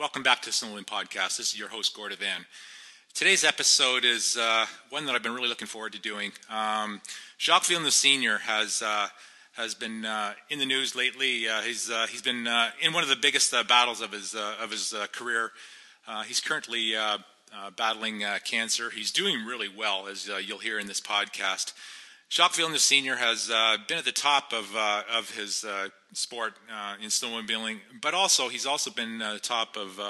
Welcome back to the Snowmobile Podcast. This is your host, Gord Ivan. Today's episode is one that I've been really looking forward to doing. Jacques Villeneuve Sr. has been in the news lately. He's been in one of the biggest battles of his career. He's currently battling cancer. He's doing really well, as you'll hear in this podcast. Jacques Villeneuve Sr. has been at the top of his sport in snowmobiling, but also he's also been top of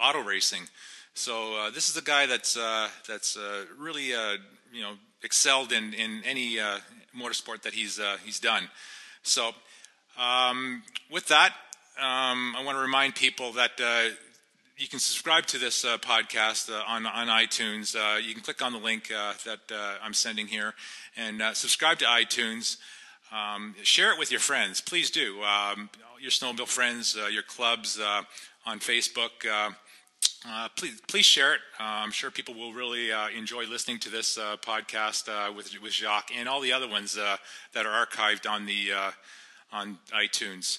auto racing. So this is a guy that's really excelled in any motorsport that he's done. So with that, I want to remind people that you can subscribe to this podcast on iTunes. You can click on the link that I'm sending here and subscribe to iTunes. Share it with your friends. Please do. Your snowmobile friends, your clubs on Facebook. Please share it. I'm sure people will really enjoy listening to this podcast with Jacques and all the other ones that are archived on iTunes.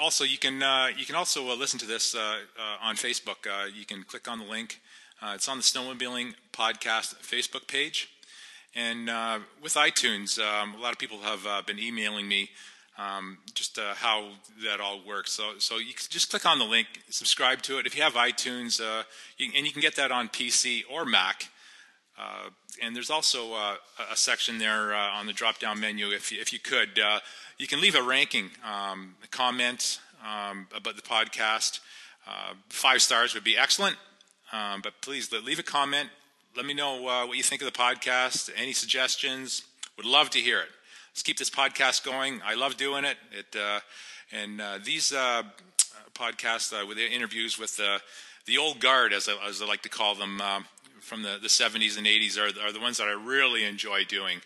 Also you can also listen to this on Facebook. You can click on the link. It's on the Snowmobiling Podcast Facebook page. And with iTunes, a lot of people have been emailing me just how that all works. So you can just click on the link, subscribe to it. If you have iTunes, and you can get that on PC or Mac. And there's also a section there on the drop-down menu. If you could, you can leave a ranking, a comment about the podcast. 5 stars would be excellent, but please leave a comment. Let me know what you think of the podcast, any suggestions. Would love to hear it. Let's keep this podcast going. I love doing it. These podcasts with interviews with the old guard, as I like to call them, from the 70s and 80s are the ones that I really enjoy doing.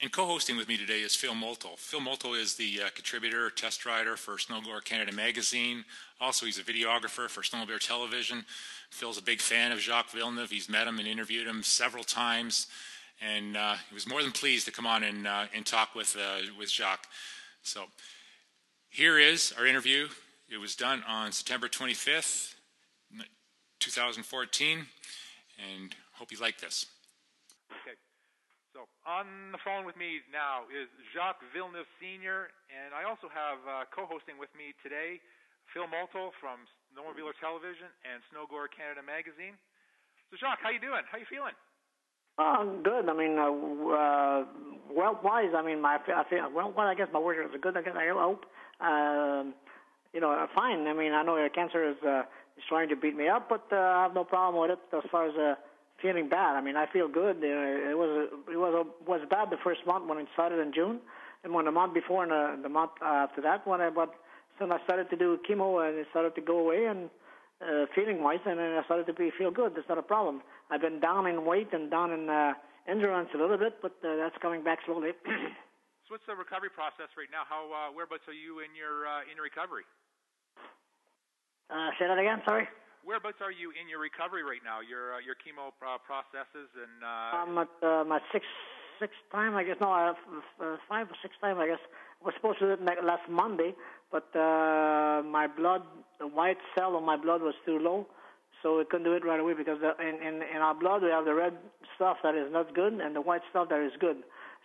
And co-hosting with me today is Phil Maltais. Phil Maltais is the contributor, test rider for Snowmobile Canada magazine. Also, he's a videographer for Snowmobile Television. Phil's a big fan of Jacques Villeneuve. He's met him and interviewed him several times, and he was more than pleased to come on and talk with Jacques. So here is our interview. It was done on September 25th, 2014, and hope you like this. Okay. So on the phone with me now is Jacques Villeneuve Sr., and I also have co-hosting with me today Phil Maltais from Snowmobile Television and Snowgore Canada magazine. So Jacques, how you doing? How you feeling? I'm good. I mean, well-wise, I mean, I guess my word is good, I guess, I hope. Fine. I mean, I know your cancer is trying to beat me up, but I have no problem with it as far as... feeling bad. I mean, I feel good. It was bad the first month when it started in June, and when the month before and the month after that. When I started to do chemo and it started to go away, and feeling wise, and then I started to feel good. That's not a problem. I've been down in weight and down in endurance a little bit, but that's coming back slowly. So what's the recovery process right now? How whereabouts are you in your recovery? Say that again. Sorry. Whereabouts are you in your recovery right now? Your chemo processes and. I'm at my sixth time, I guess. No, five or sixth time, I guess. I was supposed to do it last Monday, but my blood, the white cell on my blood was too low, so we couldn't do it right away because in our blood we have the red stuff that is not good and the white stuff that is good.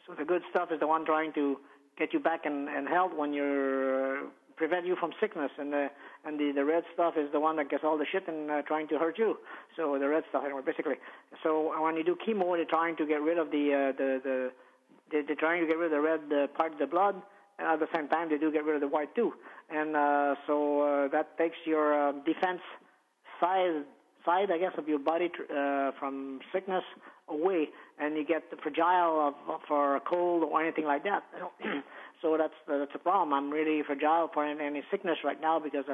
So the good stuff is the one trying to get you back in health when you're. Prevent you from sickness, and the red stuff is the one that gets all the shit and trying to hurt you. So the red stuff, anyway, basically. So when you do chemo, they're trying to get rid of they're trying to get rid of the red part of the blood, and at the same time they do get rid of the white too. And so that takes your defense side, I guess, of your body from sickness away, and you get the fragile for a cold or anything like that. So that's a problem. I'm really fragile for any sickness right now because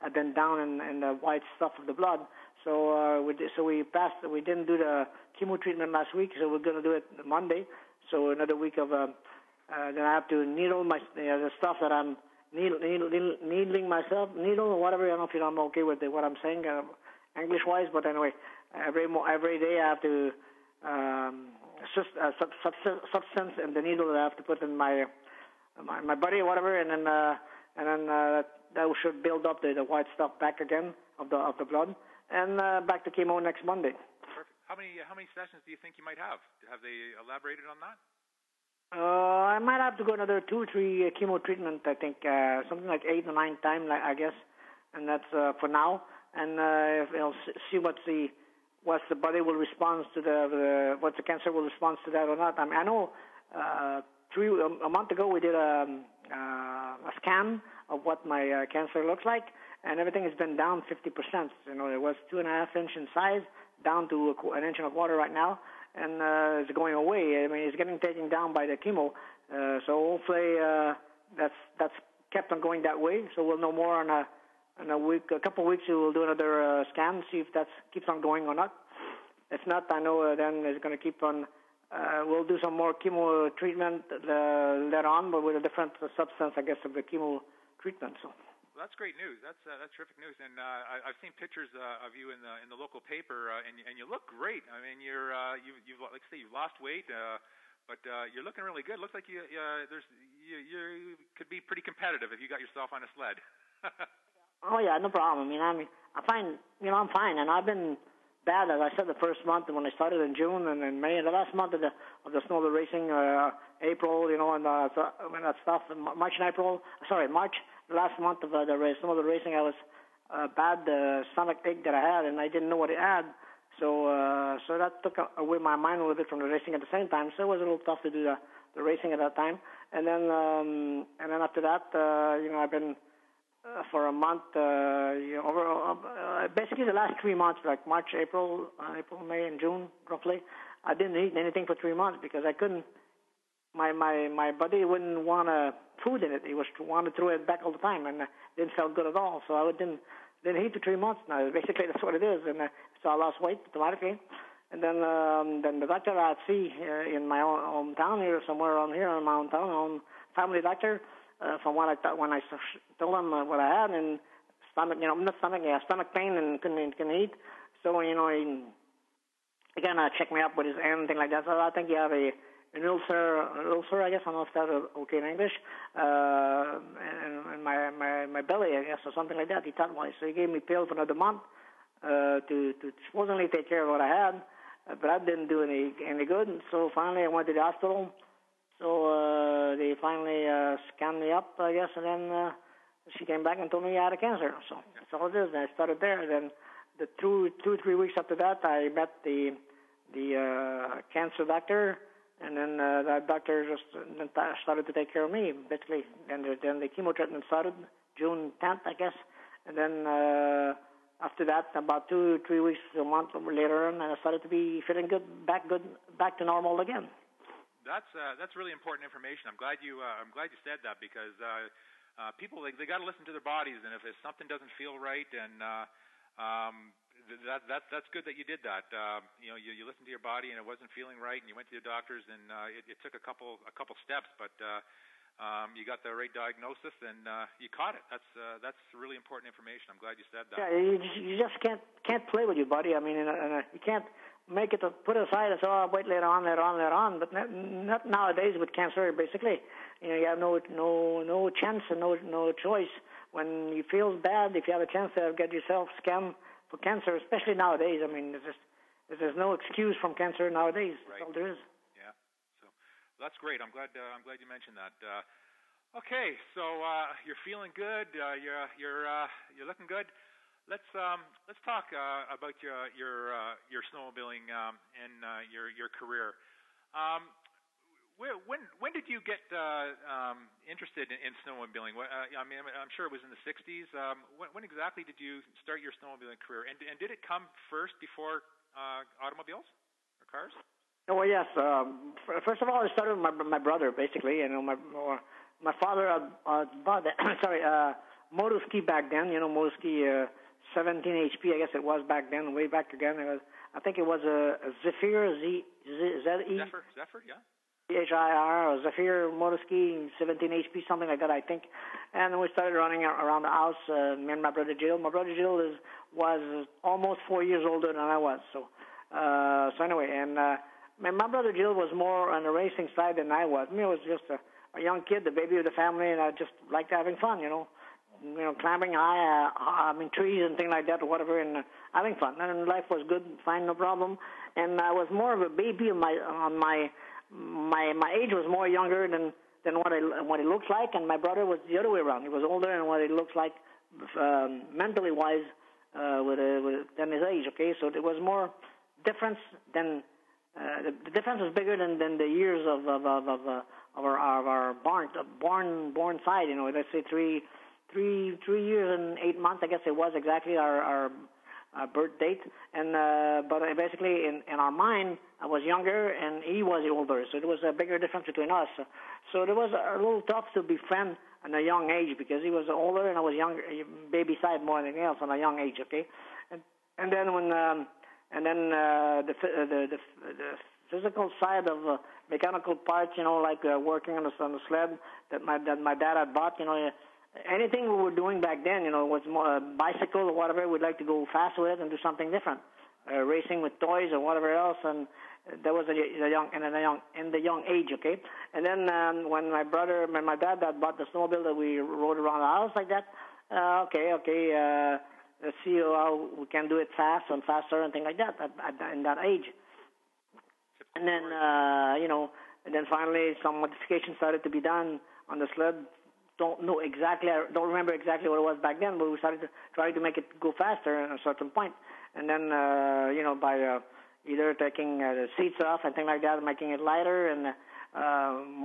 I've been down in the white stuff of the blood. So we didn't do the chemo treatment last week, so we're going to do it Monday. So another week of then I have to needle my the stuff that I'm needling myself, needle or whatever. I don't know if I'm okay with what I'm saying English wise, but anyway, every day I have to substance and the needle that I have to put in my body or whatever, and then and then that should build up the white stuff back again of the blood, and back to chemo next Monday. Perfect. How many sessions do you think you might have? Have they elaborated on that? I might have to go another 2 or 3 chemo treatment, I think, something like 8 or 9 times, I guess, and that's for now. And I'll see what the body will respond to, what the cancer will respond to that or not. I mean, I know a month ago we did a scan of what my cancer looks like, and everything has been down 50%. You know, it was 2.5 inch in size, down to 1.25 inch right now. And it's going away. I mean, it's getting taken down by the chemo. So hopefully that's kept on going that way. So we'll know more in a week, a couple of weeks. We'll do another scan, see if that keeps on going or not. If not, I know then it's going to keep on. We'll do some more chemo treatment later on, but with a different substance, I guess, of the chemo treatment. So. Well, that's great news. That's terrific news. And I've seen pictures of you in the local paper, and you look great. I mean, you've like I say, you've lost weight, but you're looking really good. Looks like you could be pretty competitive if you got yourself on a sled. Oh yeah, no problem. I mean, I'm fine, and I've been bad, as I said, the first month when I started in June and in May, and the last month of the snowmobile racing, April, and when that stuff, March. Last month of the race, some of the racing, I was bad, the stomach ache that I had, and I didn't know what it had. So that took away my mind a little bit from the racing at the same time. So it was a little tough to do the racing at that time. And then after that, I've been for a month, basically the last 3 months, like March, April, May, and June, roughly. I didn't eat anything for 3 months because I couldn't. My body wouldn't want food in it. He was wanted to throw it back all the time, and didn't feel good at all. So I didn't eat for 3 months now. Basically, that's what it is. And so I lost weight automatically. And then the doctor I see in my own hometown here, somewhere around here in my hometown, own family doctor, from what I thought when I told him what I had, and stomach pain, and couldn't eat. So he kind of checked me up with his hand and things like that. So I think you have an ulcer, I guess. I don't know if that's okay in English. And my belly, I guess, or something like that. He thought why. So he gave me pills for another month to supposedly take care of what I had, but that didn't do any good. And so finally, I went to the hospital. So they finally scanned me up, I guess, and then she came back and told me I had cancer. So that's all it is. And I started there. Then the 2 or 3 weeks after that, I met the cancer doctor. And then that doctor just started to take care of me, basically. And then the chemo treatment started June 10th, I guess. And then after that, about 2 or 3 weeks, a month later, and I started to be feeling good, back to normal again. That's really important information. I'm glad you said that because people they got to listen to their bodies, and if something doesn't feel right, and that's good that you did that. You listened to your body, and it wasn't feeling right, and you went to your doctors, and it took a couple steps, but you got the right diagnosis, and you caught it. That's really important information. I'm glad you said that. Yeah, you just can't play with your body. I mean, you can't make it to put it aside and say, "Oh, I'll wait later on." But not nowadays with cancer, basically. You have no chance and no choice. When you feel bad, if you have a chance to get yourself scanned for cancer, especially nowadays, I mean, there's no excuse from cancer nowadays. Right. That's all there is. Yeah. So that's great. I'm glad you mentioned that. Okay. So you're feeling good. You're looking good. Let's talk about your snowmobiling and your career. When did you get interested in snowmobiling? I mean, I'm sure it was in the 60s. When exactly did you start your snowmobiling career? And did it come first before automobiles or cars? Oh, yes. First of all, I started with my brother, basically. My father had bought motor ski back then. Motor ski 17 HP, I guess it was back then, way back again. I think it was a Zephyr, Z-E. Zephyr, yeah. H-I-R, Zephyr, motor ski, 17 HP, something like that, I think. And we started running around the house, me and my brother Gilles. My brother Gilles was almost 4 years older than I was. So anyway, and my brother Gilles was more on the racing side than I was. I mean, I was just a young kid, the baby of the family, and I just liked having fun. you know, climbing high, trees and things like that or whatever, and having fun. And life was good, fine, no problem. And I was more of a baby. My age was more younger than what it looks like, and my brother was the other way around. He was older than what it looks like mentally wise than his age. Okay, so there was more difference than the difference was bigger than the years of our born side. You know, let's say three years and 8 months. I guess it was exactly our birth date. And but basically in our mind, I was younger and he was older, so there was a bigger difference between us. So there was a little tough to befriend at a young age because he was older and I was younger, baby side more than anything else on a young age. Okay, and then when the physical side of mechanical parts, you know, like working on the sled that my dad had bought, you know. Anything we were doing back then, you know, was more bicycle or whatever, we'd like to go fast with it and do something different. Racing with toys or whatever else, and that was in the young age, okay? And then when my dad that bought the snowmobile that we rode around the house like that, let's see how we can do it fast and faster and things like that in that age. And then, finally some modifications started to be done on the sled. I don't remember exactly what it was back then, but we started to try to make it go faster at a certain point. And then, by either taking the seats off and things like that, making it lighter and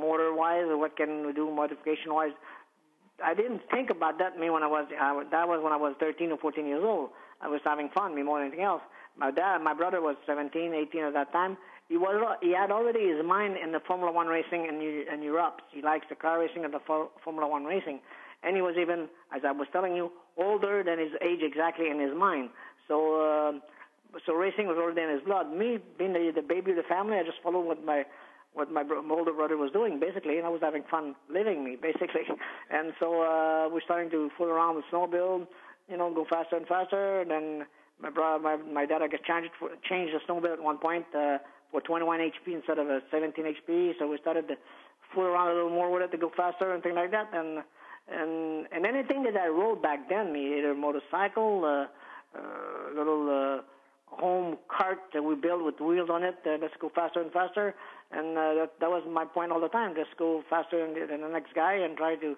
motor-wise, or what can we do modification-wise. I didn't think about that. That was when I was 13 or 14 years old. I was having fun, me more than anything else. My brother was 17, 18 at that time. He had already his mind in the Formula One racing in Europe. He likes the car racing and the Formula One racing. And he was even, as I was telling you, older than his age exactly in his mind. So racing was already in his blood. Me, being the baby of the family, I just followed what my older brother was doing, basically, and I was having fun living me, basically. And so we're starting to fool around with snowmobile, you know, go faster and faster. And then my dad, I guess, changed the snowmobile at one point, for 21 HP instead of a 17 HP, so we started to fool around a little more with it to go faster and things like that. And anything that I rode back then, either motorcycle, little home cart that we built with wheels on it, let's go faster and faster. And that was my point all the time: just go faster than the next guy and try to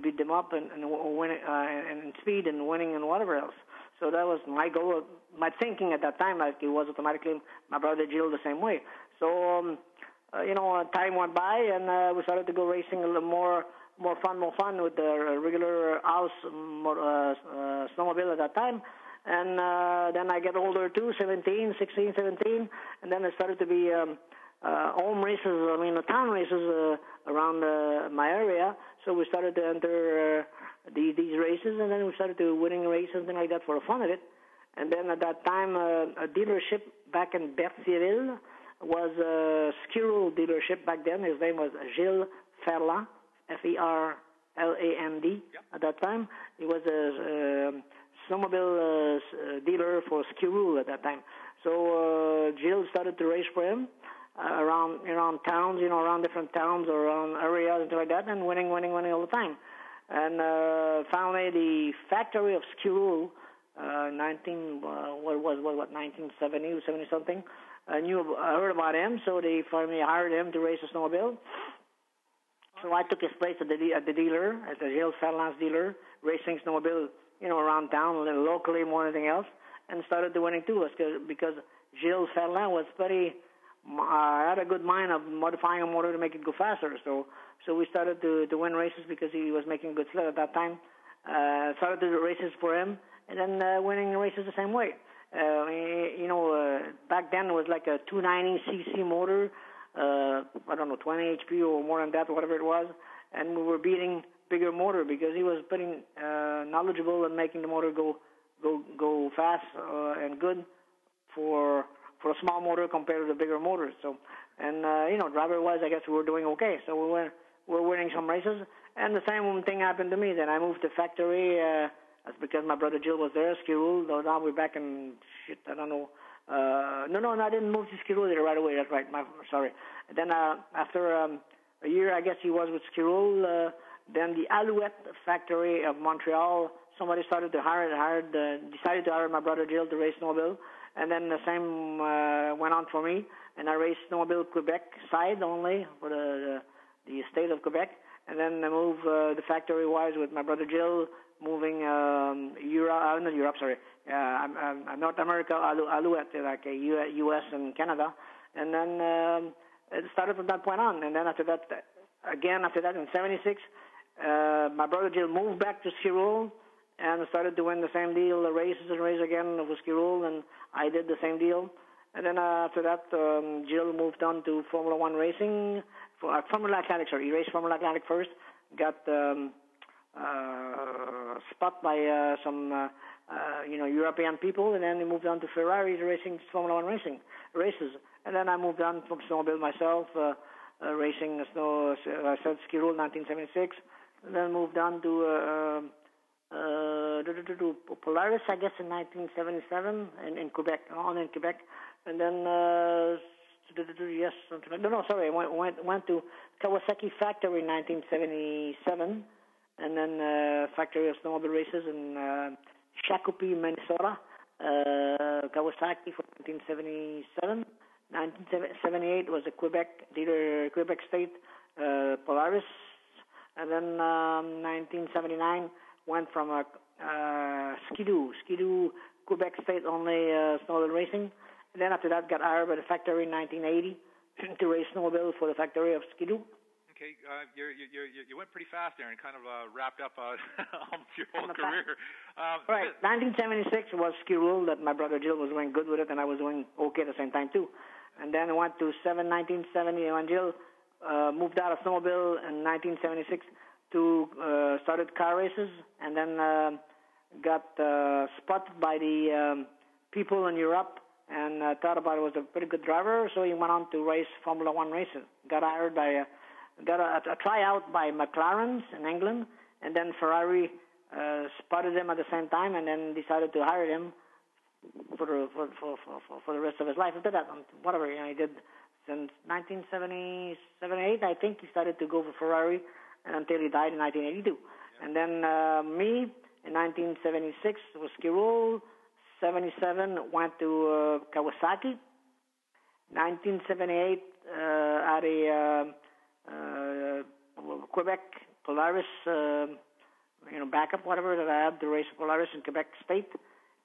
beat them up and win in speed and winning and whatever else. So that was my goal, my thinking at that time. Like it was automatically my brother Gilles the same way. So, time went by, and we started to go racing a little more fun with the regular house snowmobile at that time. And then I get older too, 16, 17, and then there started to be home races, the town races around my area. So we started to enter these races, and then we started to winning races and things like that for the fun of it. And then at that time, a dealership back in Berthierville was a Skirol dealership back then. His name was Gilles Ferland, Ferland, yep. At that time. He was a snowmobile dealer for Skirol at that time. So Gilles started to race for him around towns, around different towns or around areas and things like that, and winning all the time. And finally, the factory of Skirol, 1970 something. I heard about him, so they finally hired him to race a snowmobile. So I took his place at the Gilles Ferland's dealer, racing snowmobile, around town, locally more than anything else, and started winning too, because Gilles Ferland was pretty. I had a good mind of modifying a motor to make it go faster. So we started to win races because he was making good sled at that time. Started to do races for him, and then winning races the same way. Back then it was like a 290cc motor, 20 HP or more than that, whatever it was, and we were beating bigger motor because he was pretty knowledgeable in making the motor go fast and good for a small motor compared to the bigger motors. So, and driver-wise, I guess we were doing okay. So we were winning some races, and the same thing happened to me. Then I moved to factory. That's because my brother Gilles was there, Skirol. So now we're back in I don't know. No, I didn't move to Skirol there right away. That's right. Sorry. Then after a year, I guess he was with Skirol. Then the Alouette factory of Montreal, somebody started to decided to hire my brother Gilles to race snowmobile. And then the same went on for me. And I raced snowmobile Quebec side only for the state of Quebec. And then I moved the factory-wise with my brother Gilles, moving North America, Alouette, like U.S. and Canada. And then it started from that point on. And then after that, again, after that in 76, my brother Gilles moved back to Skirol and started doing the same deal, races and race again with Skirol, and I did the same deal. And then after that, Gilles moved on to Formula One racing, Formula Atlantic, sorry. He raced Formula Atlantic first, got spot by some European people, and then he moved on to Ferrari racing, Formula One racing races. And then I moved on from snowmobile myself, racing snow. I said Skirol 1976, and then moved on to Polaris, I guess, in 1977 in Quebec, and then yes, no, sorry, went to Kawasaki factory in 1977, and then factory of snowmobile races in Shakopee, Minnesota, Kawasaki for 1977. 1978 was the Quebec State Polaris, and then 1979 went from Ski-Doo, Quebec State only snowmobile racing. And then after that, got hired by the factory in 1980 to race snowmobile for the factory of Ski-Doo. Okay, you went pretty fast there and kind of wrapped up your whole career. Right, 1976 was Skirol that my brother Gilles was doing good with it, and I was doing okay at the same time too. And then I went to 1970 when Gilles moved out of snowmobile in 1976 to started car races, and then got spotted by the people in Europe, and thought about it was a pretty good driver, so he went on to race Formula One races. Got hired by got a tryout by McLaren's in England, and then Ferrari spotted him at the same time, and then decided to hire him for the rest of his life. After that, whatever, he did since 1978, I think he started to go for Ferrari until he died in 1982. Yeah. And then me in 1976 was Skirol, 1977 went to Kawasaki, 1978 at a Quebec Polaris, backup, whatever, that I had to race Polaris in Quebec State.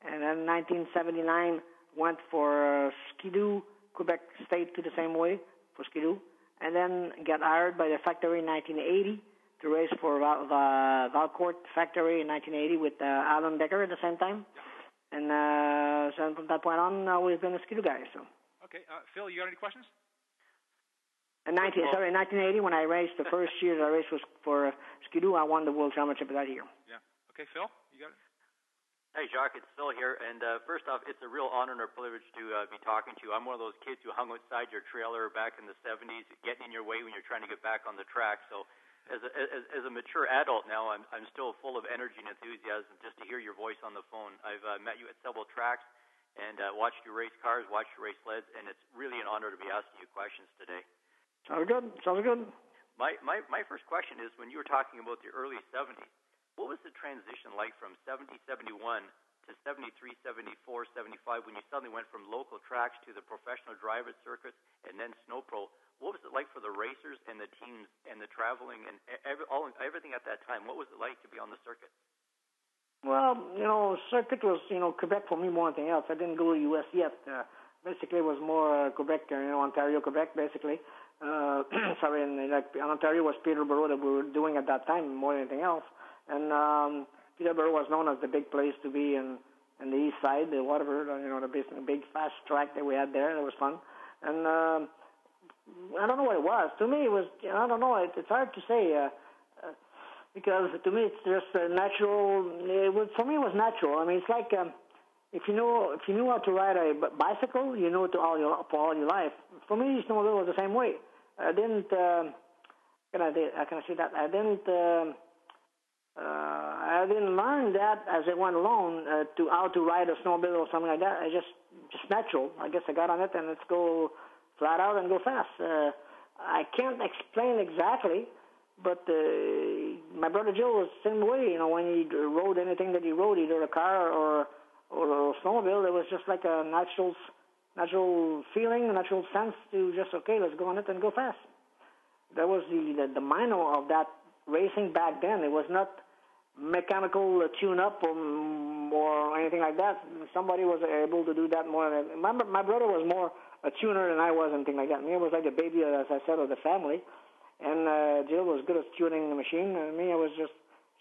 And then 1979 went for Ski-Doo, Quebec State, to the same way for Ski-Doo. And then got hired by the factory in 1980 to race for Valcourt factory in 1980 with Alan Decker at the same time. Yeah. And so from that point on, I've always been a Ski-Doo guy. So. Okay. Phil, you got any questions? In 1980, when I raced, the first year that I raced was for Ski-Doo, I won the World Championship that year. Yeah. Okay, Phil, you got it? Hey, Jacques, it's Phil here. And first off, it's a real honor and a privilege to be talking to you. I'm one of those kids who hung outside your trailer back in the 70s, getting in your way when you're trying to get back on the track. So as a mature adult now, I'm still full of energy and enthusiasm just to hear your voice on the phone. I've met you at several tracks and watched you race cars, watched you race sleds, and it's really an honor to be asking you questions today. Sounds good. My first question is, when you were talking about the early 70s, what was the transition like from 70, 71 to 73, 74, 75, when you suddenly went from local tracks to the professional driver circuits and then SnowPro? What was it like for the racers and the teams and the traveling and everything at that time? What was it like to be on the circuit? Well, circuit was, Quebec for me more than anything else. I didn't go to the U.S. yet. Basically, it was more Quebec, Ontario, Quebec, basically. Ontario was Peterborough that we were doing at that time more than anything else, and Peterborough was known as the big place to be in the east side, the big fast track that we had there. That was fun, and I don't know what it was. To me, it was I don't know. It's hard to say because to me it's just natural. For me, it was natural. I mean, it's like if you knew how to ride a bicycle, for all your life. For me, snowmobile was the same way. I didn't. Can I say that? I didn't learn that as I went along to how to ride a snowmobile or something like that. I just natural. I guess I got on it and let's go flat out and go fast. I can't explain exactly, but my brother Joe was the same way. You know, when he rode anything that he rode, either a car or a snowmobile, it was just like a natural feeling, a natural sense to just, okay, let's go on it and go fast. That was the minor of that racing back then. It was not mechanical tune-up or anything like that. Somebody was able to do that more. My brother was more a tuner than I was, and things like that. Me, I was like the baby, as I said, of the family. And Jill was good at tuning the machine, and me, I was just,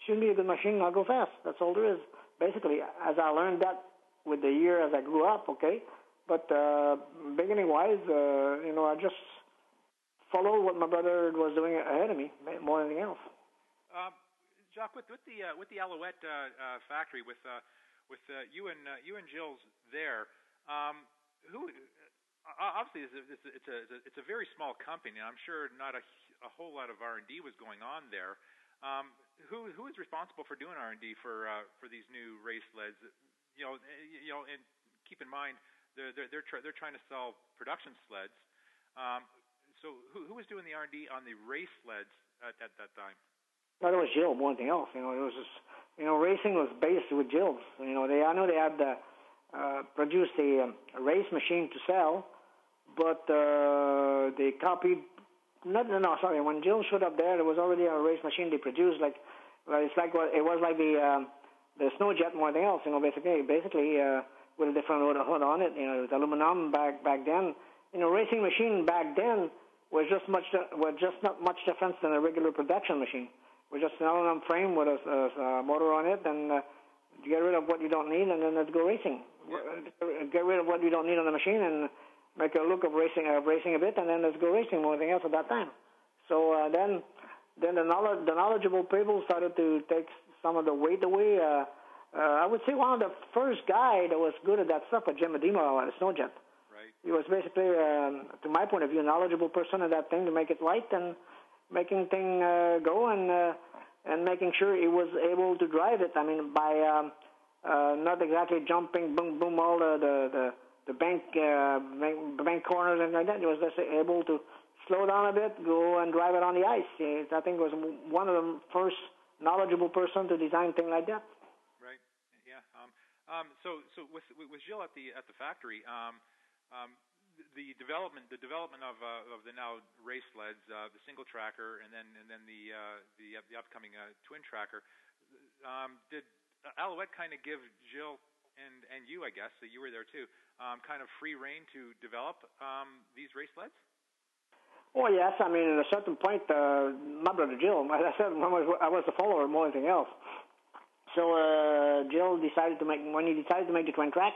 shouldn't be a good machine, I'll go fast. That's all there is. Basically, as I learned that with the year as I grew up, okay. But beginning-wise, you know, I just followed what my brother was doing ahead of me, more than anything else. Jacques, with the Alouette factory, with you and Jill's there, who obviously it's a very small company. I'm sure not a whole lot of R&D was going on there. Who is responsible for doing R&D for these new race sleds? You know, and keep in mind they're trying to sell production sleds. So who was doing the R&D on the race sleds at that time? But it was Gilles more than anything else. You know, it was just, you know, racing was based with Gilles. You know, I know they had produced a race machine to sell, but they copied. No, sorry. When Gilles showed up there, there was already a race machine they produced. It was like the Snow Jet more than anything else. You know, basically with a different hood on it. You know, it was aluminum back then. You know, racing machine back then was just not much different than a regular production machine. We're just an aluminum frame with a motor on it, and get rid of what you don't need, and then let's go racing. Yeah. Get rid of what you don't need on the machine, and make a look of racing a bit, and then let's go racing. More than anything else at that time. So then the knowledgeable people started to take some of the weight away. I would say one of the first guy that was good at that stuff was Jim Medema on a Snow Jet. Right. He was basically, to my point of view, a knowledgeable person at that thing to make it light and making thing go and making sure he was able to drive it. I mean, by not exactly jumping, boom, boom, all the bank corners and like that. He was just able to slow down a bit, go and drive it on the ice. I think was one of the first knowledgeable person to design thing like that. Right. Yeah. So with Gilles at the factory. The development of the now race sleds, the single tracker, and then the upcoming twin tracker. Did Alouette kind of give Gilles and you, I guess, so you were there too, kind of free rein to develop these race sleds? Well, yes. I mean, at a certain point, my brother Gilles, as I said, I was the follower more than anything else. So Gilles decided to make the twin track.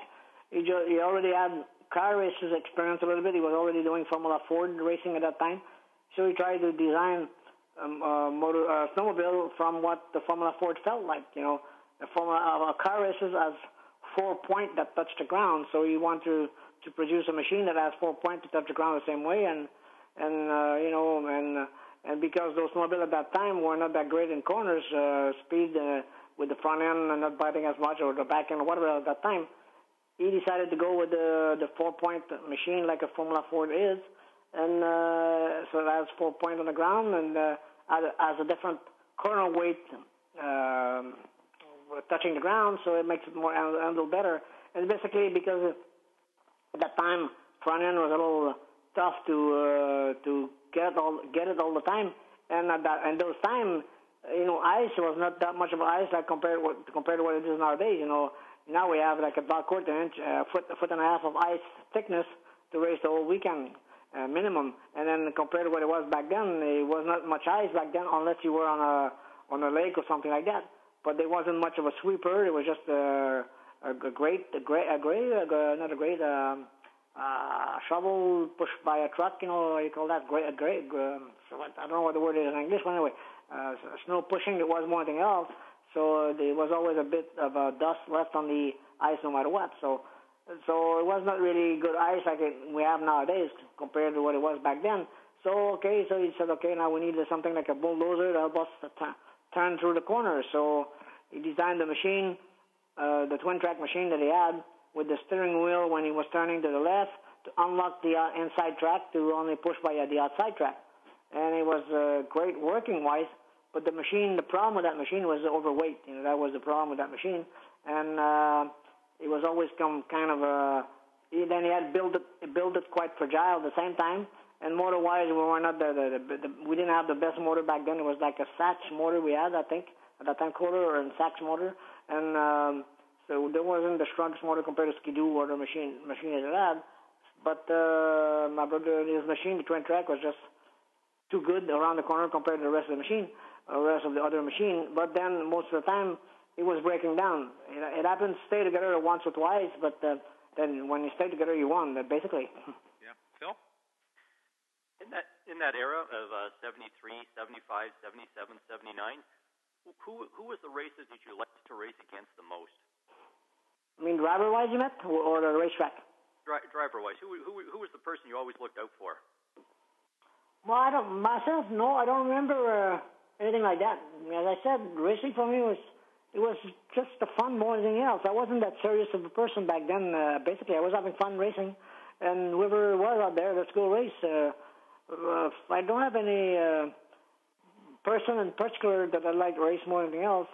He already had car races experience a little bit. He was already doing Formula Ford racing at that time, so he tried to design a snowmobile from what the Formula Ford felt like. You know, the Formula car races has 4 points that touch the ground, so he wanted to produce a machine that has 4 points to touch the ground the same way, and because those snowmobiles at that time were not that great in corners, speed with the front end and not biting as much, or the back end or whatever at that time. He decided to go with the 4-point machine like a Formula Ford is, and so it has 4 points on the ground and has a different corner weight touching the ground, so it makes it more handle better. And basically, because at that time front end was a little tough to get it all the time, and at those times, you know, ice was not that much of ice like compared to what it is nowadays, you know. Now we have like at Valcourt a foot and a half of ice thickness to race the whole weekend minimum. And then compared to what it was back then, it was not much ice back then unless you were on a lake or something like that. But there wasn't much of a sweeper. It was just a shovel pushed by a truck. You know, you call that great. I don't know what the word is in English. But anyway, snow pushing. It was more than else. So there was always a bit of dust left on the ice no matter what. So it was not really good ice like we have nowadays compared to what it was back then. So he said, okay, now we need something like a bulldozer to help us turn through the corner. So he designed the machine, the twin-track machine that he had with the steering wheel when he was turning to the left to unlock the inside track to only push by the outside track. And it was great working-wise. But the machine, the problem with that machine was the overweight. You know, that was the problem with that machine. And it was always kind of a... Then he had built it quite fragile at the same time. And motor-wise, we were not we didn't have the best motor back then. It was like a Sachs motor we had, I think, at that time, quarter or in Sachs motor. And so there wasn't the strongest motor compared to Ski-Doo or the machine it had. But my brother, his machine, the twin track, was just too good around the corner compared to the rest of the machine, or rest of the other machine. But then most of the time, it was breaking down. It happened to stay together once or twice, but then when you stay together, you won, basically. Yeah. Phil? In that era of 73, 75, 77, 79, who was the racer that you liked to race against the most? I mean, driver-wise, you met, or the racetrack? Driver-wise, who was the person you always looked out for? Well, I don't remember anything like that. As I said, racing for me was just the fun more than anything else. I wasn't that serious of a person back then. Basically, I was having fun racing, and whoever was out there, let's go race. I don't have any person in particular that I liked to race more than anything else.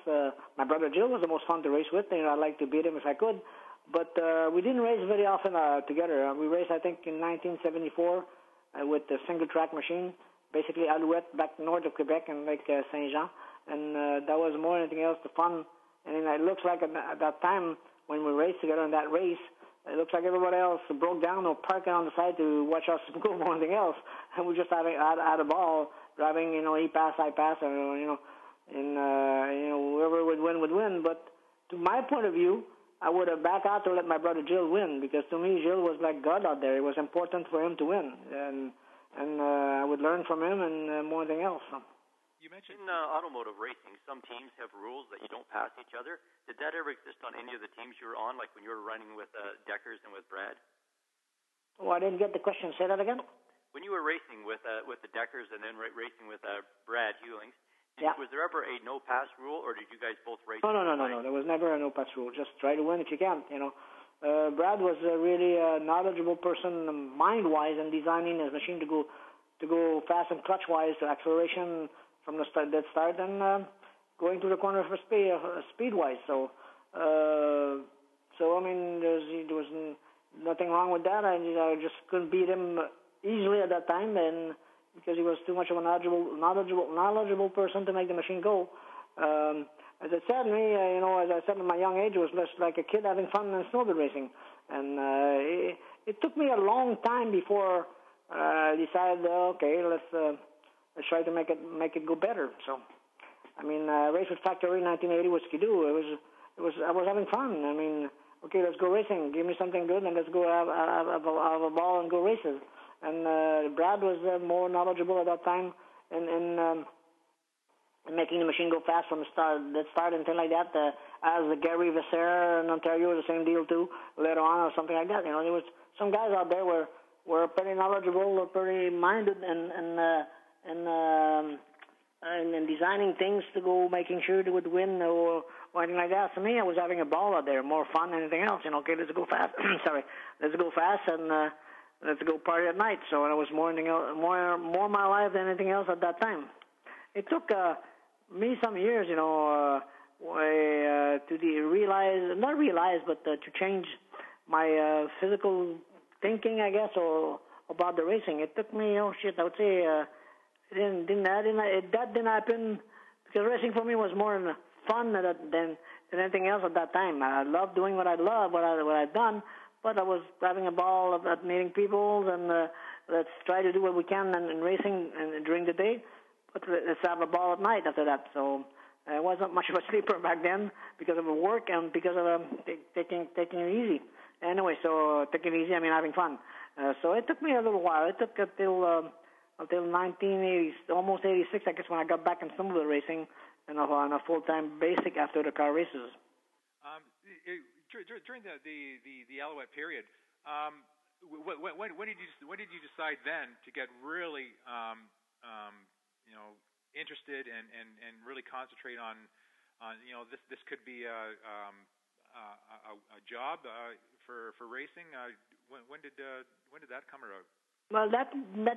My brother Gilles was the most fun to race with, and I liked to beat him if I could. But we didn't race very often together. We raced, I think, in 1974 with a single-track machine, basically Alouette back north of Quebec and like Saint-Jean. And that was more than anything else, the fun. And it looks like at that time when we raced together in that race, it looks like everybody else broke down or parking on the side to watch us go more than anything else. And we just had a ball driving, you know, he passed, I passed, and, you know, whoever would win. But to my point of view, I would have backed out to let my brother Gilles win, because to me, Gilles was like God out there. It was important for him to win, and I would learn from him and more than else. You mentioned in automotive racing, some teams have rules that you don't pass each other. Did that ever exist on any of the teams you were on, like when you were running with Deckers and with Brad? Oh, I didn't get the question. Say that again. When you were racing with the Deckers and then racing with Brad Hulings, yeah. Was there ever a no-pass rule, or did you guys both race? No. There was never a no-pass rule. Just try to win if you can, you know. Brad was a really knowledgeable person mind-wise in designing his machine to go fast and clutch-wise to acceleration from the start and going to the corner for speed-wise. So I mean, there was nothing wrong with that. I just couldn't beat him easily at that time, and because he was too much of a knowledgeable person to make the machine go. As I said, at my young age, I was just like a kid having fun in snowboard racing. And it took me a long time before I decided, okay, let's try to make it go better. So, I mean, I raced with Factory in 1980 with Ski-Doo. I was having fun. I mean, okay, let's go racing. Give me something good, and let's go have a ball and go races. And Brad was more knowledgeable at that time in making the machine go fast from the start and things like that. As Gary Vasser in Ontario, the same deal too, later on or something like that. You know, there was some guys out there were pretty knowledgeable, or pretty minded, and designing things to go, making sure they would win or anything like that. For me, I was having a ball out there, more fun than anything else. You know, okay, let's go fast. Sorry, let's go fast and. Let's go party at night. So it was more my life than anything else at that time. It took me some years, you know, to change my physical thinking, I guess, or about the racing. It took me, I would say, that didn't happen, because racing for me was more fun than anything else at that time. I loved doing what I loved, what I'd done. But I was having a ball at meeting people, and let's try to do what we can in racing and during the day, but let's have a ball at night after that. So I wasn't much of a sleeper back then because of work and because of taking it easy. Anyway, so taking it easy, I mean having fun. So it took me a little while. It took until 1980, almost 86, I guess, when I got back in snowmobile racing and on a full-time basic after the car races. During the Alouette period, when did you decide then to get really interested and really concentrate on this could be a job for racing? When did that come about? Well, that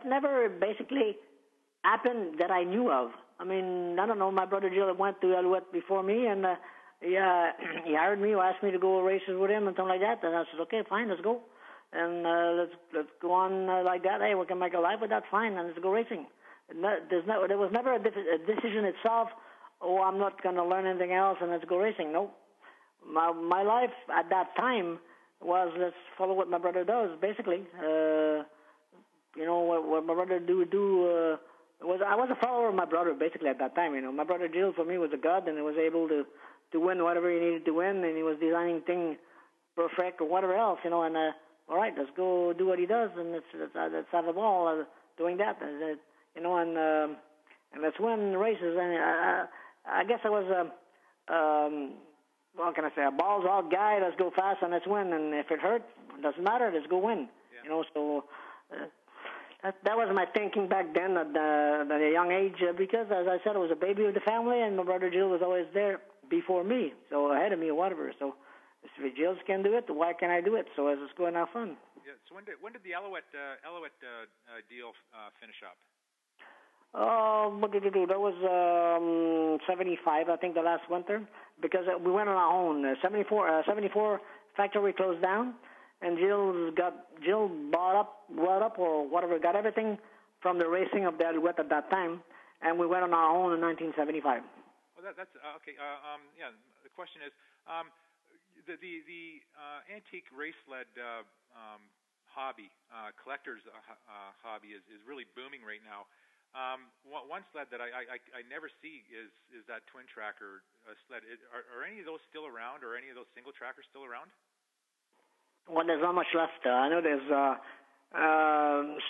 never basically happened that I knew of. I mean, I don't know, my brother Gilles went to Alouette before me, and he hired me or asked me to go races with him and something like that, and I said, okay, fine, let's go. And let's go on like that. Hey, we can make a life with that, fine, and let's go racing. There was never a decision itself, oh, I'm not going to learn anything else and let's go racing. No. My life at that time was, let's follow what my brother does, basically. You know, what my brother I was a follower of my brother, basically, at that time. You know, my brother Gilles, for me, was a god, and he was able to win whatever he needed to win, and he was designing things perfect or whatever else, you know, and all right, let's go do what he does, and let's have a ball doing that, you know, and let's win races. And I guess I was what can I say, a balls out guy. Let's go fast and let's win, and if it hurt, it doesn't matter, let's go win. Yeah. You know, so that was my thinking back then at a young age, because as I said, I was a baby of the family, and my brother Gilles was always there before me, so ahead of me or whatever. So if Gilles can do it, why can't I do it? So let's go and have fun. Yeah. So when did the Alouette deal finish up? Oh, that was 75, I think, the last winter, because we went on our own. 74 factory closed down, and Gilles bought everything from the racing of the Alouette at that time, and we went on our own in 1975. Well, that's okay. Yeah. The question is, the antique race led hobby, collectors hobby, is really booming right now. One sled that I never see is that twin tracker sled. Are any of those still around, or any of those single trackers still around? Well, there's not much left. I know there's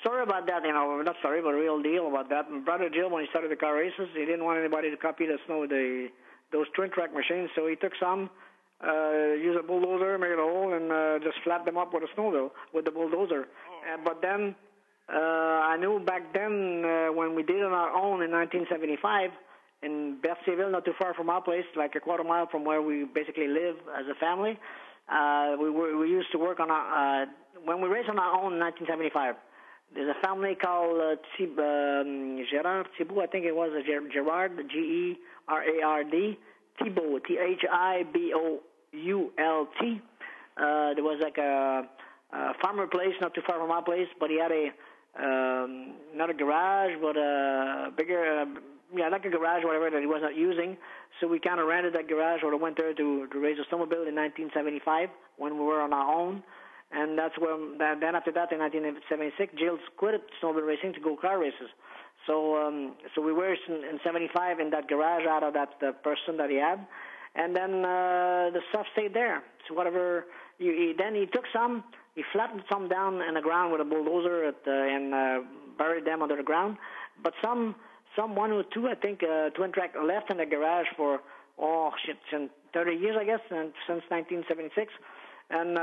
story about that, you know, not story, but real deal about that. My brother Gilles, when he started the car races, he didn't want anybody to copy those twin track machines, so he took some, used a bulldozer, made a hole, and just flapped them up with a snowmobile, with the bulldozer. Oh. But then, I knew back then when we did it on our own in 1975 in Berthierville, not too far from our place, like a quarter mile from where we basically live as a family. We used to work on our when we raced on our own in 1975. There's a family called Gerard Thibault, I think it was Gerard, G-E-R-A-R-D, Thibault, Thibault. There was like a farmer place, not too far from our place, but he had a not a garage, but a bigger, like a garage, whatever, that he was not using. So we kind of rented that garage over the winter to raise a snowmobile in 1975 when we were on our own, and that's when. Then after that, in 1976, Gilles quit snowmobile racing to go car races. So so we were in 75 in that garage out of that person that he had, and then the stuff stayed there. So whatever. Then he took some. He flattened some down in the ground with a bulldozer and buried them under the ground. But some one or two, I think, twin track left in the garage for, 30 years, I guess, and since 1976. And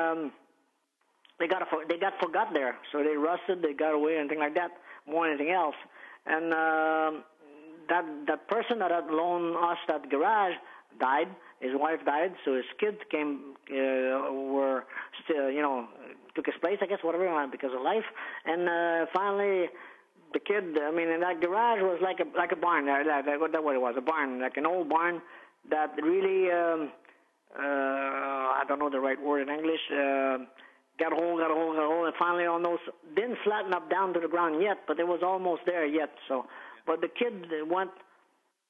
they got forgot there. So they rusted, they got away, and things like that, more than anything else. And that person that had loaned us that garage died. His wife died, so his kids took his place, I guess, whatever, because of life. And finally, the kid, I mean, in that garage was like a barn. That's what it was, a barn, like an old barn that really, I don't know the right word in English, got a hole, and finally almost didn't flatten up down to the ground yet, but it was almost there yet. So, but the kid went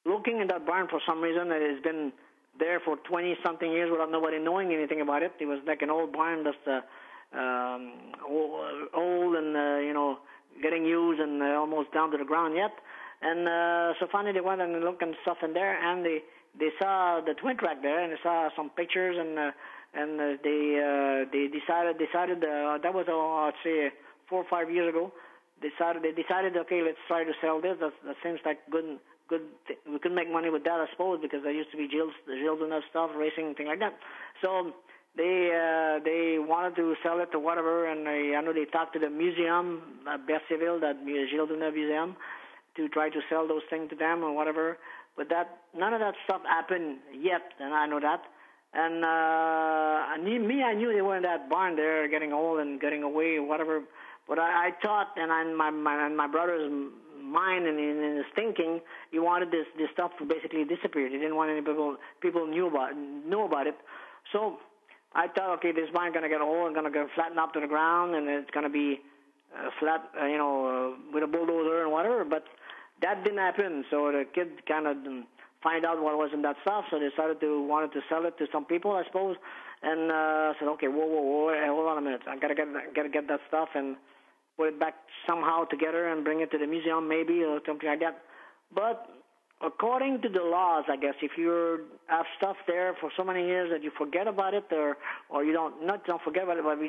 looking in that barn for some reason, and it's been there for 20-something years without nobody knowing anything about it. It was like an old barn that's old and, getting used and almost down to the ground yet. And so finally they went and looked and stuff in there, and they saw the twin track there, and they saw some pictures, and they decided that was, I'd say, 4 or 5 years ago, they decided, okay, let's try to sell this. That seems like good. We could make money with that, I suppose, because there used to be Gilles and stuff, racing, thing like that. So they wanted to sell it or whatever, and I know they talked to the museum at Berthierville, that Gilles Villeneuve museum, to try to sell those things to them or whatever. But none of that stuff happened yet, and I know that. And I knew they were in that barn there, getting old and getting away or whatever. But I thought, and my brothers. mind and in his thinking, he wanted this stuff to basically disappear. He didn't want any people knew about it. So I thought, okay, this mine's going to get old and going to go flatten up to the ground, and it's going to be flat, with a bulldozer and whatever. But that didn't happen. So the kid kind of find out what was in that stuff, so they wanted to sell it to some people, I suppose, and said, okay, whoa, hold on a minute. I gotta get that stuff and put it back somehow together and bring it to the museum maybe or something like that. But according to the laws, I guess, if you have stuff there for so many years that you forget about it, or you don't forget about it, but you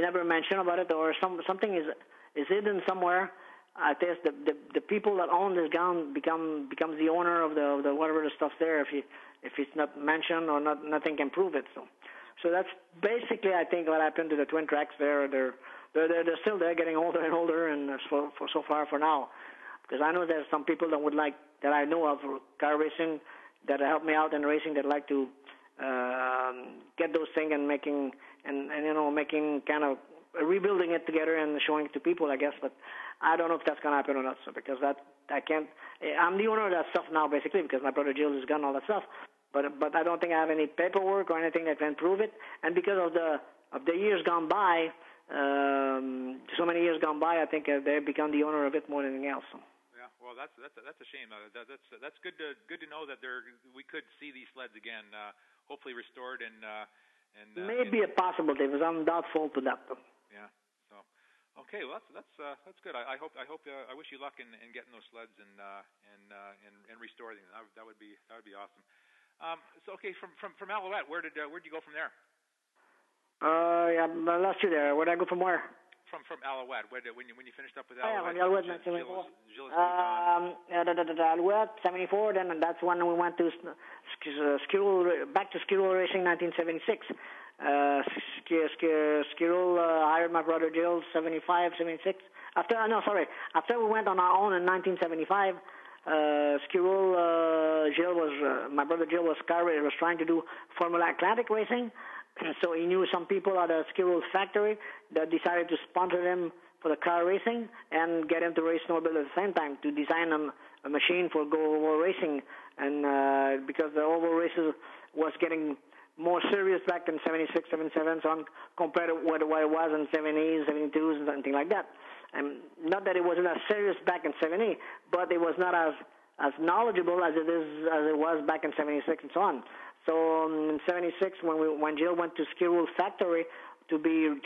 never mention about it, or something is hidden somewhere. I guess the people that own this gun becomes the owner of the whatever the stuff's there if it's not mentioned or nothing can prove it. So that's basically, I think, what happened to the twin tracks there. They're still there, getting older and older, and for so far for now, because I know there's some people that would like, that I know of, car racing, that help me out in racing, that like to get those things and making kind of rebuilding it together and showing it to people, I guess, but I don't know if that's going to happen or not, so because I'm the owner of that stuff now, basically, because my brother Gilles has gotten all that stuff, but I don't think I have any paperwork or anything that can prove it, and because of the years gone by, so many years gone by, I think they've become the owner of it more than anything else. So. Yeah, well, that's a shame. That's good to know that we could see these sleds again, hopefully restored and maybe a possibility, because I'm doubtful to that. Yeah. So, okay. Well, that's good. I wish you luck in getting those sleds and restoring them. That would be awesome. So, okay, from Alouette, where'd you go from there? I lost you there. Where'd I go from where? From Alouette. When you finished up with Alouette? Yeah, Alouette, 1974. Alouette, 74. Then that's when we went to Skirol, back to Skirol racing, 1976. Skirol hired my brother Gilles, 75, 76. After we went on our own in 1975, Skirol, my brother Gilles was trying to do Formula Atlantic racing. So he knew some people at a Skirol factory that decided to sponsor him for the car racing and get him to race snowmobile at the same time, to design a machine for go-oval racing. And because the oval races was getting more serious back in 76, 77, so compared to what it was in 70s, 72s, and something like that. And not that it wasn't as serious back in 70, but it was not as knowledgeable as it was back in 76 and so on. So in 76, when Gilles went to Skirol factory to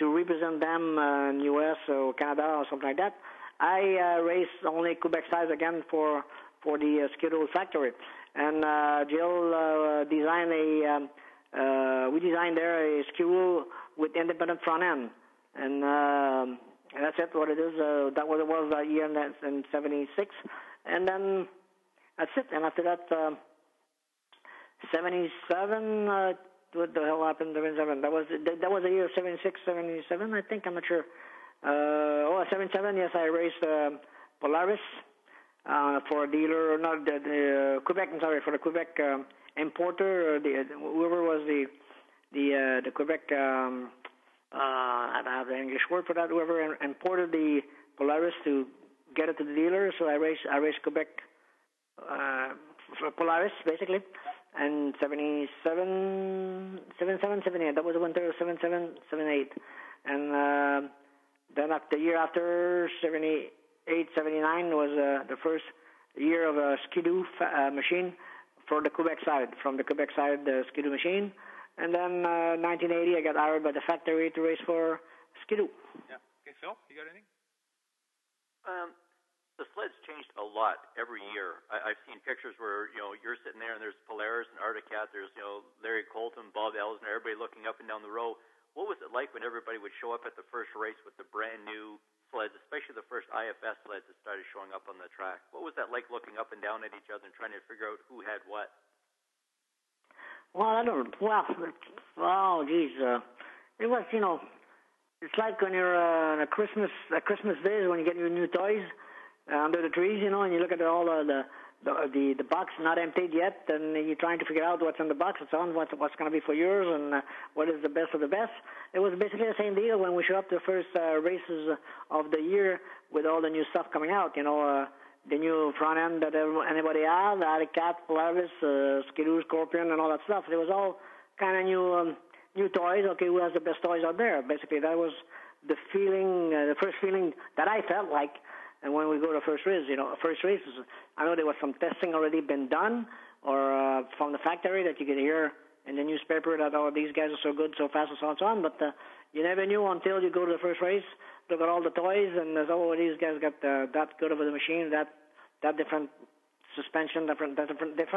represent them in U.S. or Canada or something like that, I raced only Quebec size again for the Skirol factory, and Gilles designed there a Skirol with independent front end, and that's it. What it is, that was it was that year in 76, and then that's it. And after that. 77, what the hell happened in 77? That was the year of 76, 77, I think, I'm not sure. 77, yes, I raced Polaris for a dealer, not the Quebec, I'm sorry, for the Quebec importer, or whoever was the Quebec, I don't have the English word for that, whoever imported the Polaris to get it to the dealer, so I raced Quebec for Polaris, basically. And 77, 78. That was the winter of 77, 78. And then the year after, 78, 79 was the first year of a Ski-Doo machine for the Quebec side. From the Quebec side, the Ski-Doo machine. And then 1980, I got hired by the factory to race for Ski-Doo. Yeah. Okay, Phil, you got anything? The sled's changed a lot every year. I've seen pictures where, you're sitting there and there's Polaris and Arctic Cat, there's, Larry Colton, Bob Ellis, and everybody looking up and down the row. What was it like when everybody would show up at the first race with the brand new sleds, especially the first IFS sleds that started showing up on the track? What was that like, looking up and down at each other and trying to figure out who had what? Well, it was, it's like when you're on a Christmas day when you get your new toys, under the trees, and you look at all the the box not emptied yet, and you're trying to figure out what's in the box, what's going to be for yours, and what is the best of the best. It was basically the same deal when we showed up the first races of the year with all the new stuff coming out, you know, the new front end that anybody had, the Arctic Cat, Polaris, Ski-Doo, Scorpion, and all that stuff. It was all kind of new toys. Okay, who has the best toys out there? Basically, that was the feeling, the first feeling that I felt like. And when we go to first race, you know, first races, I know there was some testing already been done, or from the factory that you could hear in the newspaper that, oh, these guys are so good, so fast, and so on, so on. But you never knew until you go to the first race, look at all the toys, and there's, oh, these guys got that good of a machine, that different suspension, different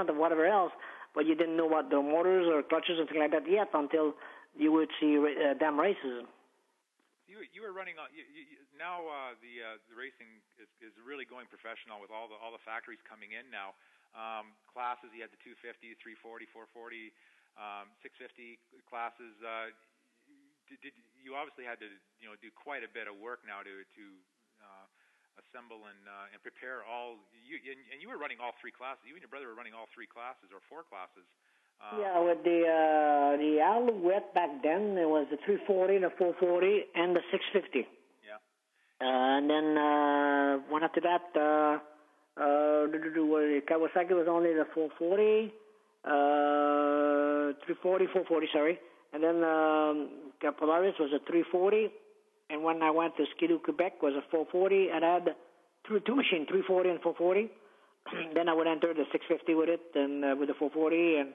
of whatever else. But you didn't know what the motors or clutches or things like that yet until you would see them races. You were running on. Now the racing is really going professional with all the factories coming in now. Classes, you had the 250, 340, 440, 650 classes. Did you obviously had to do quite a bit of work now to assemble and prepare all. You were running all three classes. You and your brother were running all three classes or four classes. Yeah, with the Alouette back then, there was the 340, the 440, and the 650. Yeah. And then one after that, Kawasaki was only the 440, 340, 440, sorry. And then Polaris was a 340, and when I went to Ski-Doo, Quebec, was a 440, and I had two machines, 340 and 440. Then I would enter the 650 with it, and with the 440, and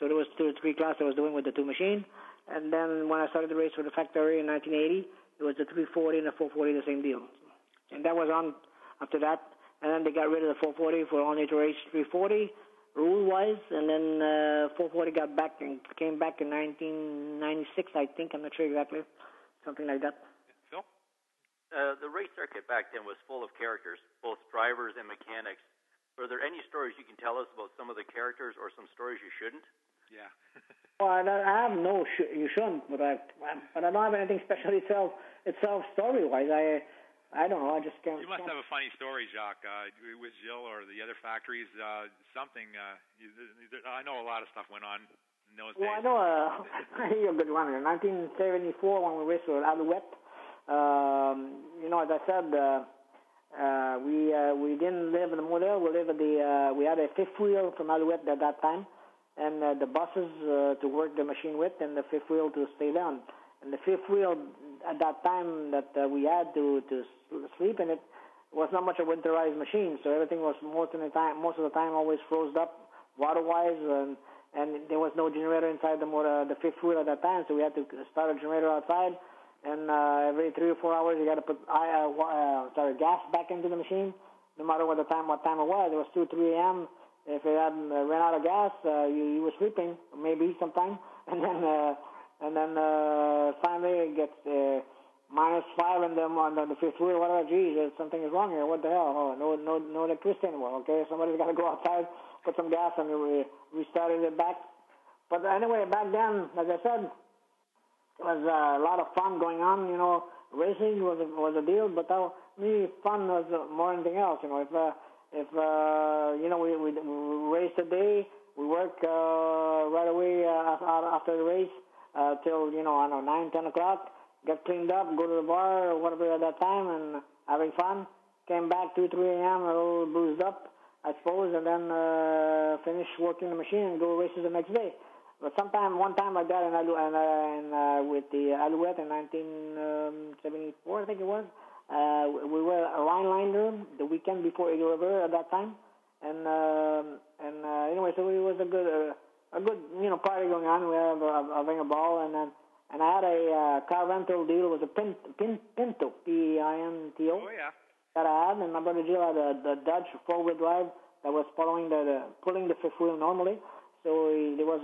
so there was two or three classes I was doing with the two machine. And then when I started the race for the factory in 1980, it was the 340 and the 440, the same deal. And that was on after that. And then they got rid of the 440 for only to race 340, rule-wise. And then 440 got back and came back in 1996, I think. I'm not sure exactly. Something like that. Phil? The race circuit back then was full of characters, both drivers and mechanics. Are there any stories you can tell us about some of the characters or some stories you shouldn't? Yeah. Well, I have no, you shouldn't, but I don't have anything special itself story-wise. I don't know, I just can't. You must have a funny story, Jacques, with Gilles or the other factories, something. I know a lot of stuff went on in those days. Well, I know a good one. In 1974, when we raced with Alouette, as I said, we didn't live in the motel. We lived at we had a fifth wheel from Alouette at that time, and the buses to work the machine with, and the fifth wheel to stay down. And the fifth wheel at that time that we had to sleep in, it was not much a winterized machine, so everything was most of the time always froze up water-wise, and there was no generator inside the fifth wheel at that time, so we had to start a generator outside. And every 3 or 4 hours, you got to put gas back into the machine, no matter what time it was. It was 2 3 a.m. If it had ran out of gas, you were sleeping, maybe sometime. And then finally it gets -5 in them on the fifth wheel. Whatever, geez, something is wrong here. What the hell? Oh, no electricity anymore. Okay, somebody's got to go outside, put some gas, and we started it back. But anyway, back then, as I said, it was a lot of fun going on, Racing was a deal, but me, fun was more than anything else, If we race a day, we work right away after the race till 9, 10 o'clock. Get cleaned up, go to the bar or whatever at that time, and having fun. Came back 2, 3 a.m. a little boozed up, I suppose, and then finish working the machine and go races the next day. But one time like that, with the Alouette in 1974, I think it was, we were a Rhinelander the weekend before Eagle River at that time, and anyway, so it was a good party going on. We had having a ball, and I had a car rental deal. It was a Pinto, P-I-N-T-O. Oh yeah. That I had, and my brother Gilles had the Dutch four-wheel drive that was following pulling the fifth wheel normally. So there was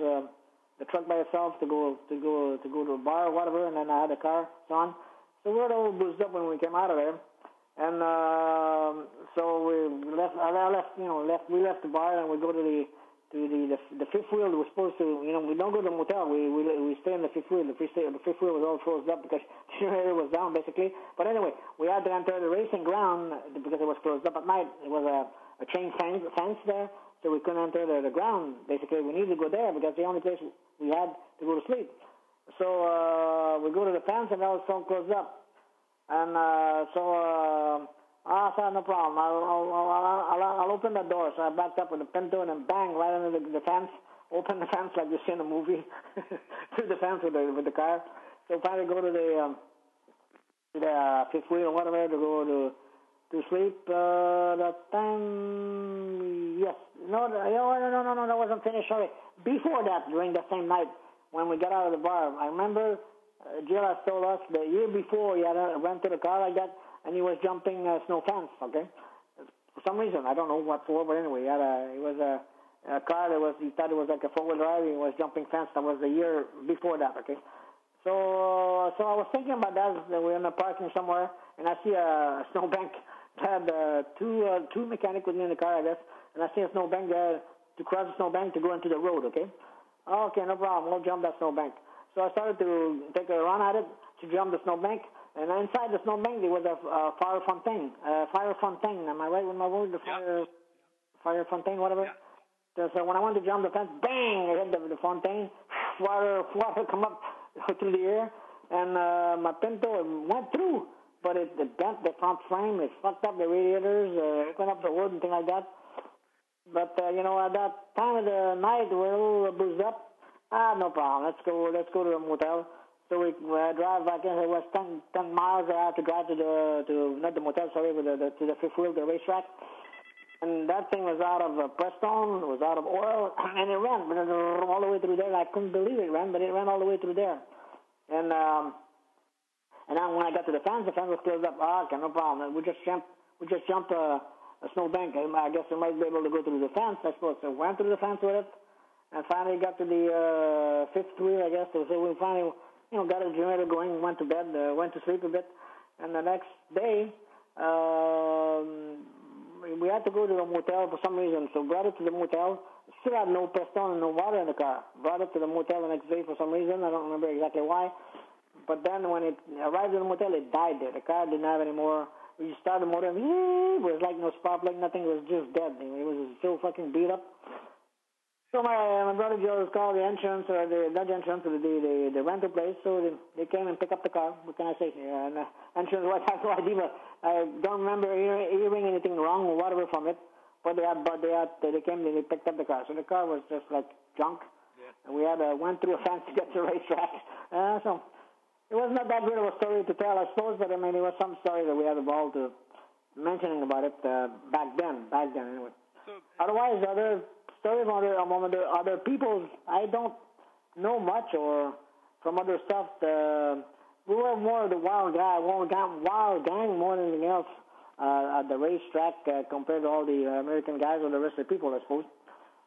the truck by itself to go to a bar or whatever, and then I had a car, so on. So we were all boozed up when we came out of there, and so we left. We left the bar and we go to the fifth wheel. We're supposed to, we don't go to the motel. We stay in the fifth wheel. The fifth wheel was all frozen up because the generator was down basically. But anyway, we had to enter the racing ground because it was closed up at night. It was a a chain fence there, so we couldn't enter the ground. Basically, we needed to go there because the only place we had to go to sleep. So we go to the fence, and that was so closed up. And I said, no problem. I'll open the door. So I backed up with the Pinto, and then bang, right under the fence. Open the fence like you see in a movie. Through the fence with the car. So finally go to the fifth wheel or whatever to go to sleep. That time, yes. No, that wasn't finished. Sorry. Before that, during that same night, when we got out of the bar, I remember Gilles has told us the year before he had rented a car like that, and he was jumping snow fence, okay? For some reason, I don't know what for, but anyway, it was a car that was, he thought it was like a four-wheel drive, he was jumping fence. That was the year before that, okay? So I was thinking about that. We were in a parking somewhere, and I see a snowbank. Had two mechanics with me in the car, I guess, and I see a snowbank there to cross the snowbank to go into the road, okay? Okay, no problem. We'll jump that snowbank. So I started to take a run at it to jump the snowbank, and inside the snowbank there was a fire fontaine. Am I right with my word? The fire fontaine, whatever. Yeah. So when I wanted to jump the fence, bang! I hit the fontaine. Water come up through the air, and my Pinto went through, but it bent the front frame. It fucked up the radiators, opened up the wood and things like that. But, at that time of the night, we were a little boozed up. No problem. Let's go to the motel. So we drive back in. It was 10 miles. I had to drive to the fifth wheel, the racetrack. And that thing was out of Preston. It was out of oil. And it ran all the way through there. I couldn't believe it ran, but it ran all the way through there. And then when I got to the fence was closed up. Okay, no problem. We just jumped a snowbank. I guess we might be able to go through the fence, I suppose. So I went through the fence with it, and finally got to the fifth wheel, I guess. So we finally, got a generator going, went to bed, went to sleep a bit. And the next day, we had to go to the motel for some reason. So brought it to the motel. Still had no piston and no water in the car. Brought it to the motel the next day for some reason. I don't remember exactly why. But then when it arrived at the motel, it died there. The car didn't have any more. We started the motor, and it was like no spark plug, nothing. It was just dead. It was so fucking beat up. So my brother Joe was called the insurance, or the rental place. So they came and picked up the car. What can I say? And insurance, I have no idea. But I don't remember hearing anything wrong or whatever from it. But they came and they picked up the car. So the car was just like junk. Yeah. And we went through a fence to get to the racetrack. So. It was not that good of a story to tell, I suppose, but, it was some story that we had evolved to mentioning about it back then, anyway. So, otherwise, other stories among other people, I don't know much, or from other stuff. We were more of the wild gang more than anything else at the racetrack compared to all the American guys or the rest of the people, I suppose.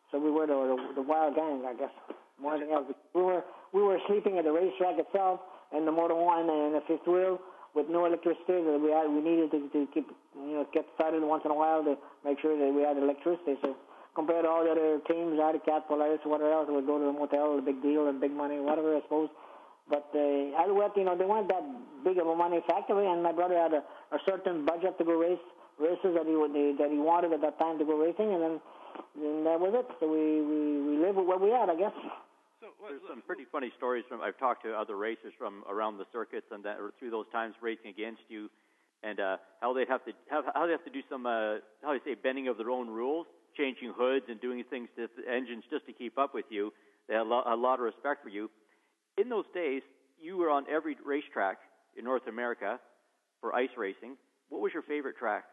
So we were the wild gang, I guess, more than anything else. We were sleeping at the racetrack itself, and the motor one and the fifth wheel with no electricity that we needed to keep, get started once in a while to make sure that we had electricity. So compared to all the other teams, Arctic Cat, Polaris, whatever else, would go to the motel, a big deal and big money, whatever, I suppose. But Alouette, they weren't that big of a money factory, and my brother had a certain budget to go races that he wanted at that time to go racing, and that was it. So we lived with what we had, I guess. There's some pretty funny stories I've talked to other racers from around the circuits and that or through those times racing against you, and how they have to do some bending of their own rules, changing hoods and doing things to the engines just to keep up with you. They had a lot of respect for you. In those days, you were on every racetrack in North America for ice racing. What was your favorite track?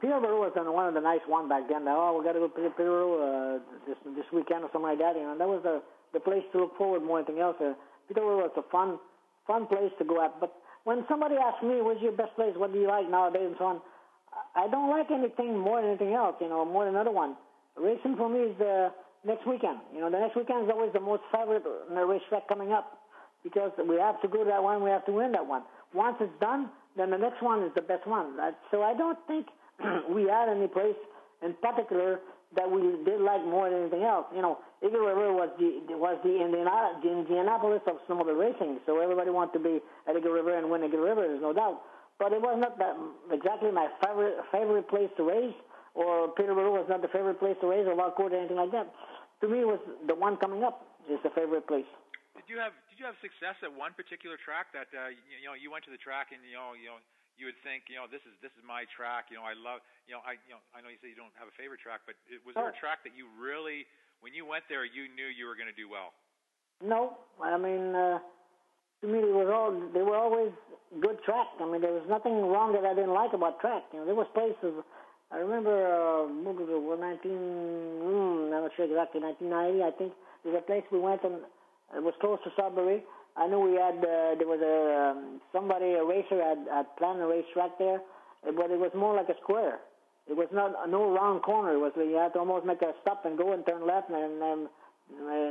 Peterborough was one of the nice ones back then. We got to go to Peterborough this weekend or something like that. And that was the place to look forward more than anything else. Peterborough was a fun place to go at. But when somebody asks me, "What's your best place? What do you like nowadays?" and so on, I don't like anything more than anything else. More than another one. Racing for me is the next weekend. The next weekend is always the most favorite racetrack coming up because we have to go to that one. We have to win that one. Once it's done, then the next one is the best one. So I don't think we had any place in particular that we did like more than anything else. Eagle River was the Indianapolis of snowmobile racing, so everybody wanted to be at Eagle River and win Eagle River, there's no doubt. But it was not exactly my favorite place to race, or Peterborough was not the favorite place to race, or Valcourt or anything like that. To me, it was the one coming up is the favorite place. Did you have success at one particular track that you went to the track and you would think this is my track, I love, I know you say you don't have a favorite track, but was there a track that you really, when you went there, you knew you were going to do well? No, I mean, to me they were always good tracks. I mean, there was nothing wrong that I didn't like about track. There was places. I remember I'm not sure exactly, 1990, I think. There's a place we went, and it was close to Sudbury. I knew we had, there was a racer had planned a racetrack there, but it was more like a square. It was not no round corner. It was, you had to almost make a stop and go and turn left, and then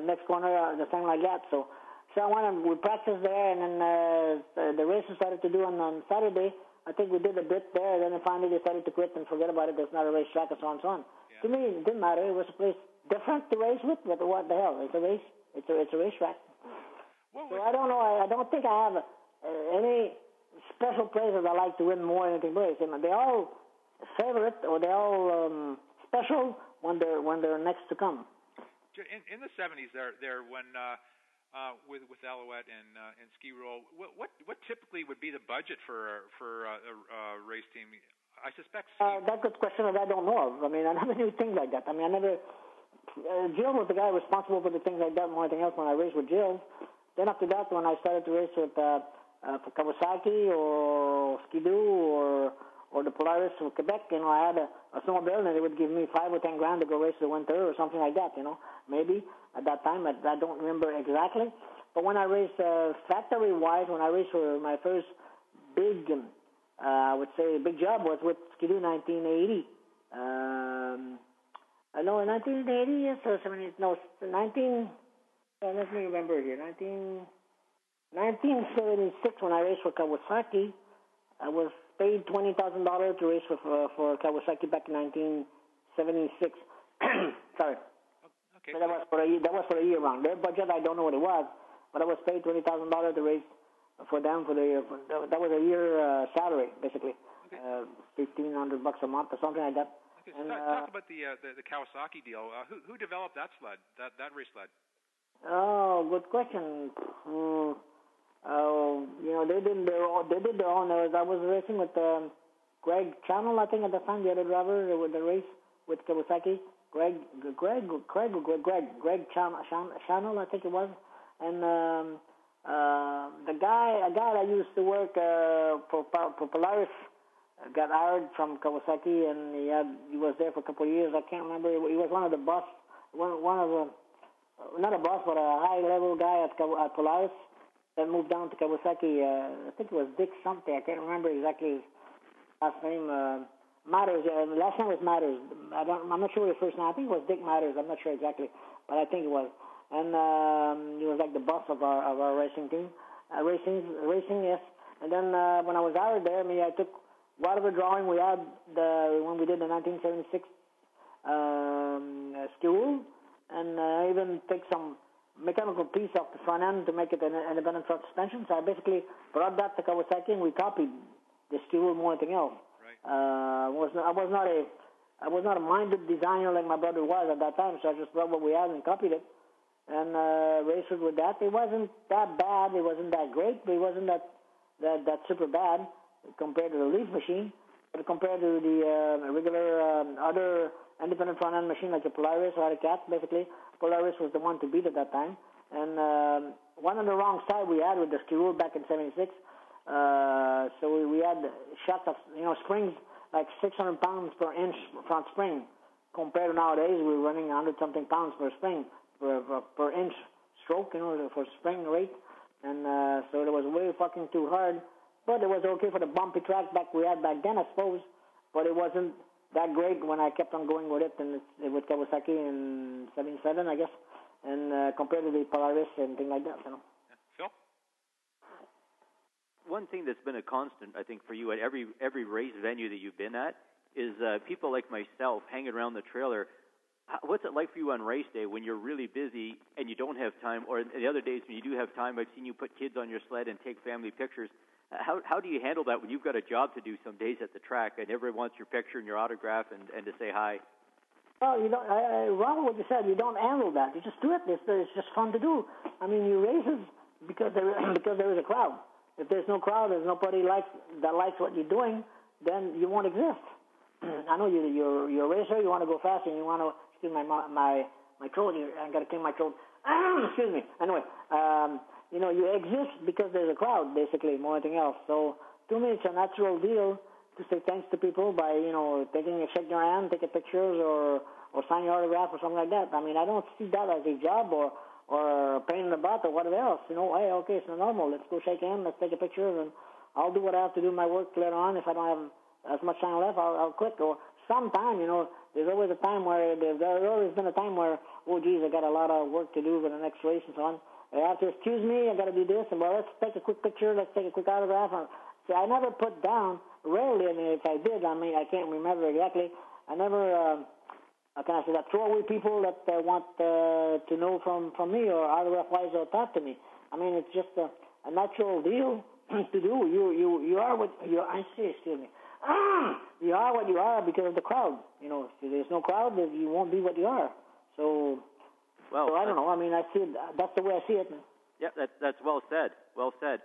next corner, the thing like that. So I went and we practiced there, and then the racer started to do on Saturday. I think we did a bit there, and then finally they started to quit and forget about it. There's not a racetrack, and so on and so on. Yeah. To me, it didn't matter. It was a place different to race with, but what the hell? It's a race. It's a racetrack. So I don't know. I don't think I have any special places I like to win more than anything else. And they're all favorite, or they're all special when they're next to come. In the 70s, there when with Alouette and Skirol, what typically would be the budget for a race team? I suspect that's a question that I don't know of. I mean, I never knew things like that. I mean, I never. Gilles was the guy responsible for the things like that more than anything else when I raced with Gilles. Then after that, when I started to race with for Kawasaki or Ski-Doo or the Polaris from Quebec, I had a snowmobile, and they would give me $5,000 or $10,000 to go race the winter or something like that, maybe at that time. I don't remember exactly. But when I raced factory-wise, when I raced for my first big, I would say big job was with Ski-Doo 1980. No, in 1980, yes, or 70, no, 19, let me remember here, 1976, when I raced for Kawasaki, I was paid $20,000 to race for Kawasaki back in 1976. Sorry. Okay. But that was for a year round. Their budget, I don't know what it was, but I was paid $20,000 to race for them for the year. That was a year salary, basically, okay. $1,500 a month or something like that. Okay, so talk about the Kawasaki deal. Who developed that sled, that race sled? Oh, good question. They did their own. I was racing with Greg Channel, I think, at the time, the other driver with the race with Kawasaki. Greg Channel, I think it was, and a guy that used to work for Polaris. Got hired from Kawasaki, and he was there for a couple of years. I can't remember. He was one of the boss, not a boss, but a high-level guy at Polaris that moved down to Kawasaki. I think it was Dick something. I can't remember exactly his last name. Matters. Last name was Matters. I'm not sure the first name. I think it was Dick Matters. I'm not sure exactly, but I think it was. And he was like the boss of our racing team. Racing, yes. And then when I was hired there, I took whatever drawing we had when we did the 1976 school, and even take some mechanical piece off the front end to make it an independent front suspension. So I basically brought that to Kawasaki, and we copied the school more than anything else. Right. I was not a minded designer like my brother was at that time, so I just brought what we had and copied it and raced with that. It wasn't that bad. It wasn't that great. But it wasn't that super bad. Compared to the Leaf machine, but compared to the regular other independent front-end machine like the Polaris or the Cat, basically, Polaris was the one to beat at that time. And one on the wrong side we had with the Skirol back in 76. So we had shots of, springs like 600 pounds per inch front spring. Compared to nowadays, we're running 100-something pounds per spring, per inch stroke, for spring rate. And so it was way fucking too hard. But it was okay for the bumpy track we had back then, I suppose. But it wasn't that great when I kept on going with it and with Kawasaki in 77, I guess, and compared to the Polaris and things like that, Yeah. Phil? One thing that's been a constant, I think, for you at every race venue that you've been at is people like myself hanging around the trailer What's it like for you on race day when you're really busy and you don't have time, or the other days when you do have time? I've seen you put kids on your sled and take family pictures. How do you handle that when you've got a job to do some days at the track and everyone wants your picture and your autograph and to say hi? Well, you don't, wrong what you said. You don't handle that. You just do it. It's just fun to do. I mean, you races because there is a crowd. If there's no crowd, there's nobody that likes what you're doing, then you won't exist. I know you're a racer. You want to go fast and you want to excuse my throat here. I got to clean my throat. Excuse me. Anyway, you know, you exist because there's a crowd, basically, more than anything else. So to me, it's a natural deal to say thanks to people by, you know, shaking your hand, taking pictures, or signing your autograph or something like that. I mean, I don't see that as a job or a pain in the butt or whatever else. You know, hey, okay, it's normal. Let's go shake hands. Let's take a picture, and I'll do what I have to do in my work later on. If I don't have as much time left, I'll quit. Or sometime, you know, there's always been a time where, oh, geez, I got a lot of work to do for the next race and so on. I have to excuse me, I got to do this, and well, let's take a quick picture, let's take a quick autograph. So I never put down, rarely, I mean, if I did, I mean, I can't remember exactly. I never, how can I say that, throw away people that want to know from me or autograph-wise or talk to me. I mean, it's just a natural deal to do. You are what you are. I see, excuse me. You are what you are because of the crowd. You know, if there's no crowd, you won't be what you are. So... Well, so I don't know. I mean, I see that's the way I see it. Yeah, that's well said. Well said.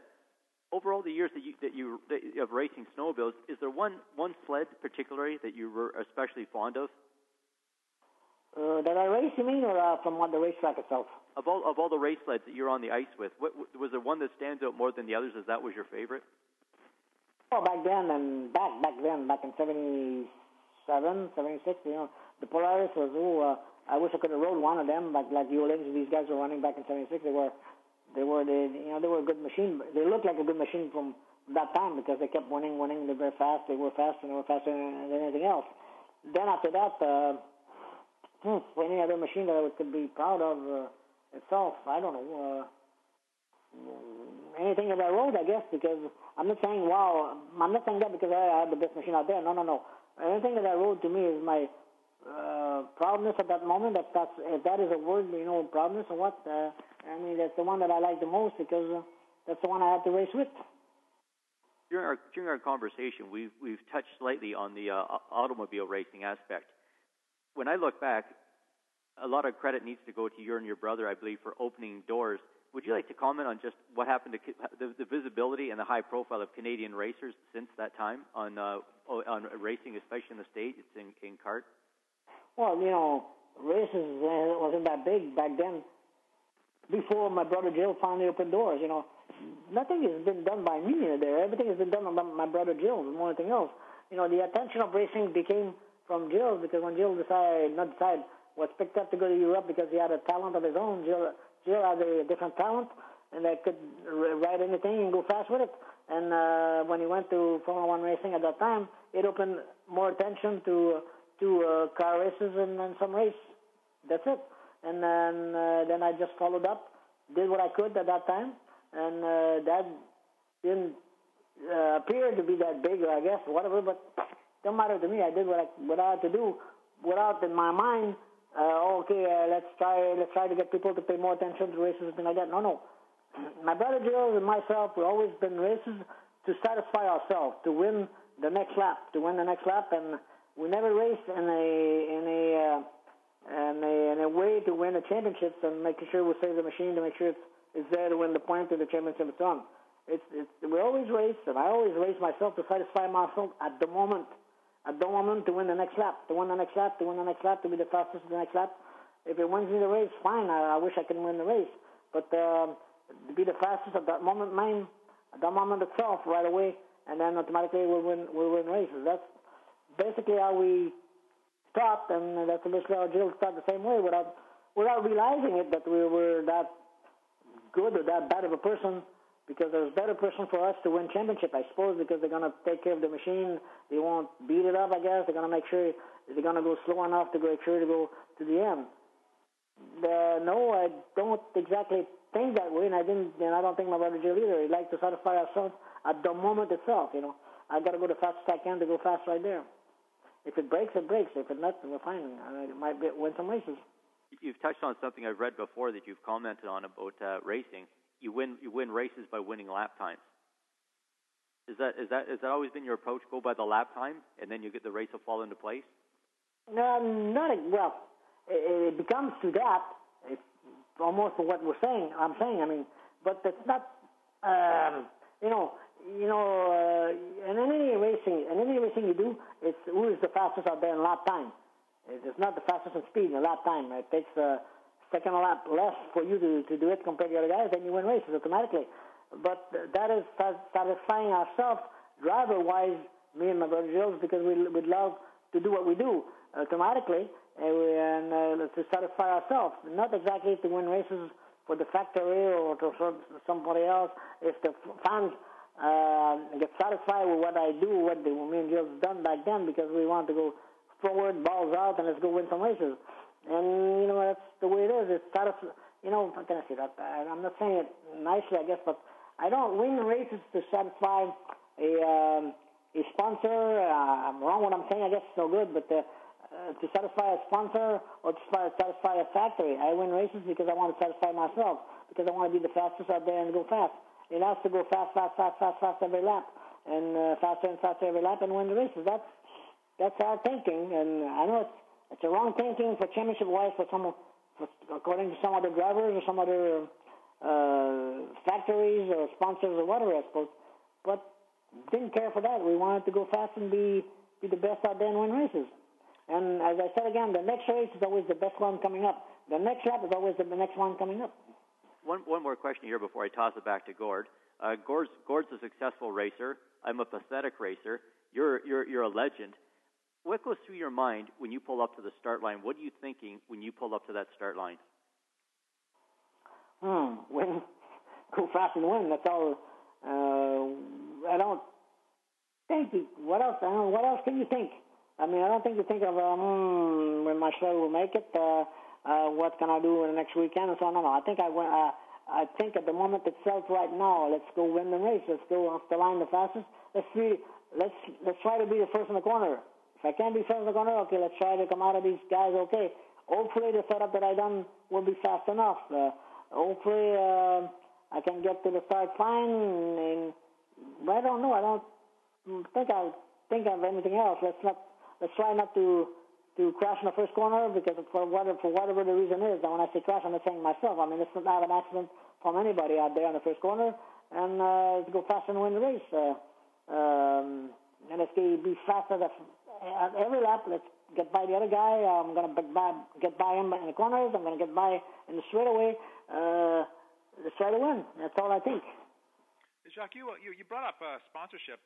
Over all the years that you of racing snowmobiles, is there one sled particularly that you were especially fond of? That I race, you mean, or from the racetrack itself? Of all the race sleds that you're on the ice with, what, was there one that stands out more than the others? As that was your favorite? Well, back in '77, '76, you know, the Polaris was I wish I could have rode one of them, like the Hulings, these guys were running back in '76. They were a good machine. They looked like a good machine from that time because they kept winning. They were fast. They were fast, and they were faster than anything else. Then after that, any other machine that I could be proud of itself, I don't know. Anything that I rode, I guess, because I'm not saying wow. I'm not saying that because I had the best machine out there. No. Anything that I rode to me is my. Proudness at that moment, if that is a word, you know, proudness or what, I mean, that's the one that I like the most because that's the one I had to race with. During our conversation, we've touched slightly on the automobile racing aspect. When I look back, a lot of credit needs to go to you and your brother, I believe, for opening doors. Would you like to comment on just what happened to the visibility and the high profile of Canadian racers since that time on racing, especially in the States, in kart? Well, you know, races wasn't that big back then. Before my brother Gilles finally opened doors, you know, nothing has been done by me there. Everything has been done by my brother Gilles, more than anything else. You know, the attention of racing became from Gilles because when Gilles was picked up to go to Europe because he had a talent of his own. Gilles had a different talent, and they could ride anything and go fast with it. And when he went to Formula One racing at that time, it opened more attention to car races and some race. That's it. And then I just followed up, did what I could at that time, and that didn't appear to be that big, I guess, whatever, but don't matter to me. I did what I had to do without in my mind, let's try to get people to pay more attention to races and things like that. No. My brother Gilles and myself, we've always been races to satisfy ourselves, to win the next lap, and we never raced in a way to win the championships and making sure we save the machine to make sure it's there to win the point to the championship and so on. We always race, and I always race myself to satisfy myself at the moment to win the next lap, to be the fastest in the next lap. If it wins me the race, fine. I wish I could win the race, but to be the fastest at that moment itself right away, and then automatically we'll win races. That's basically how we stopped, and that's basically how Gilles stopped the same way without realizing it that we were that good or that bad of a person, because there's better person for us to win championship, I suppose, because they're going to take care of the machine. They won't beat it up, I guess. They're going to make sure they're going to go slow enough to make sure to go to the end. No, I don't exactly think that way, and I don't think my brother Gilles either. He liked to satisfy ourselves at the moment itself. You know, I got to go the fastest I can to go fast right there. If it breaks, it breaks. If it not, we're fine. It might win some races. You've touched on something I've read before that you've commented on about racing. You win races by winning lap times. Is that always been your approach? Go by the lap time, and then you get the race to fall into place. No, it becomes to that. It's almost what we're saying. I'm saying. I mean, but that's not. In any racing you do, it's who is the fastest out there in lap time. It's not the fastest in speed in lap time. It takes a second lap less for you to do it compared to the other guys, then you win races automatically. But that is satisfying ourselves driver-wise, me and my brother Gilles, because we love to do what we do automatically and to satisfy ourselves. Not exactly to win races for the factory or to somebody else. If the fans get satisfied with what I do, what me and Gilles done back then, because we want to go forward, balls out, and let's go win some races. And, that's the way it is. It's how can I say that? I'm not saying it nicely, I guess, but I don't win races to satisfy a sponsor. I'm wrong what I'm saying, I guess it's no good, but to satisfy a sponsor or to satisfy a factory. I win races because I want to satisfy myself, because I want to be the fastest out there and go fast. It has to go fast every lap, and faster and faster every lap, and win the races. That's our thinking, and I know it's a wrong thinking for championship-wise according to some other drivers or some other factories or sponsors or whatever, I suppose. But didn't care for that. We wanted to go fast and be the best out there and win races. And as I said again, the next race is always the best one coming up. The next lap is always the next one coming up. One more question here before I toss it back to Gord. Gord's a successful racer. I'm a pathetic racer. You're a legend. What goes through your mind when you pull up to the start line? What are you thinking when you pull up to that start line? Win, go fast and win. That's all. I don't think. What else? What else can you think? I mean, I don't think you think of when my show will make it. What can I do in the next weekend? And so on. No. I think at the moment itself, right now, let's go win the race. Let's go off the line the fastest. Let's try to be the first in the corner. If I can't be first in the corner, okay, let's try to come out of these guys. Okay, hopefully the setup that I done will be fast enough. Hopefully I can get to the start fine. And I don't know. I don't think I think of anything else. Let's try not to crash in the first corner, because for whatever the reason is, and when I say crash, I'm not saying myself. I mean, it's not an accident from anybody out there in the first corner, and to go fast and win the race. And let's be fast at every lap. Let's get by the other guy. I'm going to get by him in the corners. I'm going to get by in the straightaway. Let's try to win. That's all I think. Jacques, you brought up sponsorship.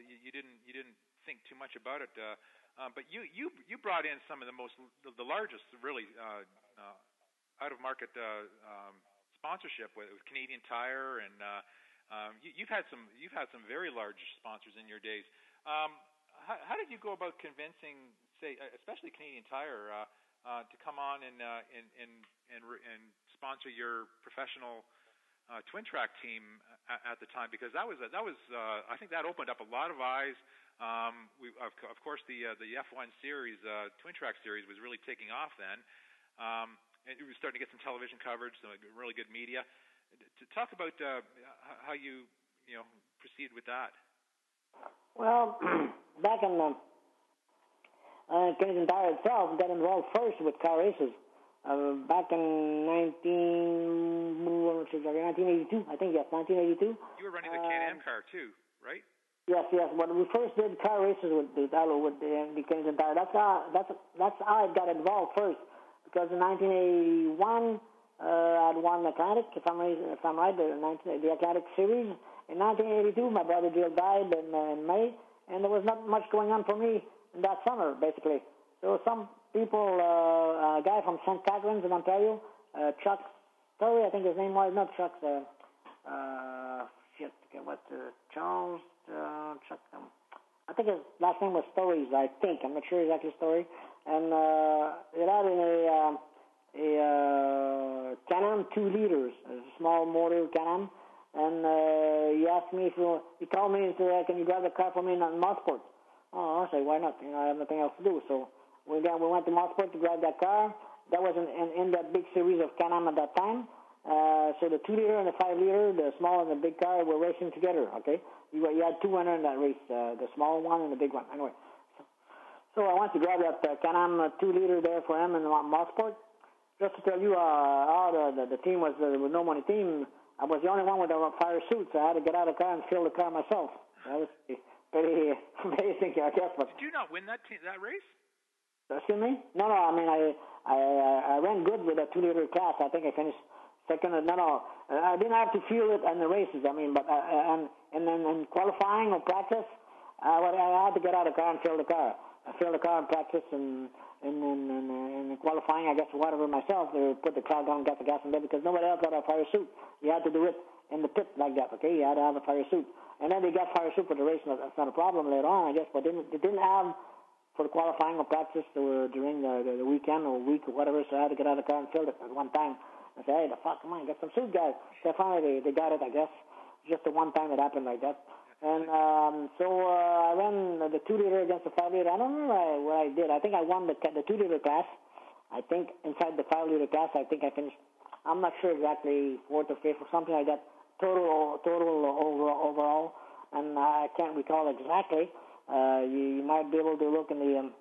You didn't think too much about it. But you brought in some of the largest, really, out-of-market sponsorship with Canadian Tire, and you've had some very large sponsors in your days. How did you go about convincing, say, especially Canadian Tire, to come on and sponsor your professional twin track team at the time? Because that was I think that opened up a lot of eyes. Of course, the F1 series, twin track series, was really taking off then. And we were starting to get some television coverage, some really good media. To talk about how you proceed with that. Well, back in Canadian Tire itself, got involved first with car races back in 1982, I think. Yes, 1982. You were running the CanAm car too, right? Yes. When we first did car races with the Canadian Tire, that's how I got involved first. Because in 1981, I'd won the Atlantic, if I'm right, the Atlantic series. In 1982, my brother Gilles died in May, and there was not much going on for me in that summer, basically. There were some people, a guy from St. Catharines in Ontario, Chuck, sorry, I think his name was, not Chuck, Charles. Chuck, I think his last name was Stories, I think. I'm not sure exactly Story. And it had a CanAm 2 liters, a small motor CanAm. And he asked me he called me and said, "Can you grab the car for me in Mosport?" Oh, I was like, why not? You know, I have nothing else to do. So we went to Mosport to drive that car. That was in that big series of CanAm at that time. So the 2-liter and the 5-liter, the small and the big car, were racing together, okay? You had two winners in that race, the small one and the big one. Anyway, so I went to grab that CanAm 2-liter there for him in Mosport. Just to tell you how the team was, there was no money team. I was the only one with a fire suit, so I had to get out of the car and fill the car myself. That was pretty amazing, I guess. But did you not win that race? Excuse me? No, I mean, I ran good with a 2-liter class. I think I finished second. No, I didn't have to feel it in the races. I mean, but and then in qualifying or practice, I had to get out of the car and fill the car. I filled the car in practice and qualifying, I guess, whatever myself. They put the car down, got the gas in there because nobody else had a fire suit. You had to do it in the pit like that, okay? You had to have a fire suit. And then they got fire suit for the race. That's not a problem later on, I guess, but they didn't have for the qualifying or practice or during the weekend or week or whatever, so I had to get out of the car and fill it at one time. I said, hey, the fuck, come on, get some suit, guys. So finally, they got it, I guess. Just the one time it happened like that. And I ran the 2-liter against the 5-liter. I don't remember what I did. I think I won the 2-liter class. I think inside the 5-liter class, I think I finished, I'm not sure exactly, 4th or 5th or something like that, overall. And I can't recall exactly. You might be able to look in the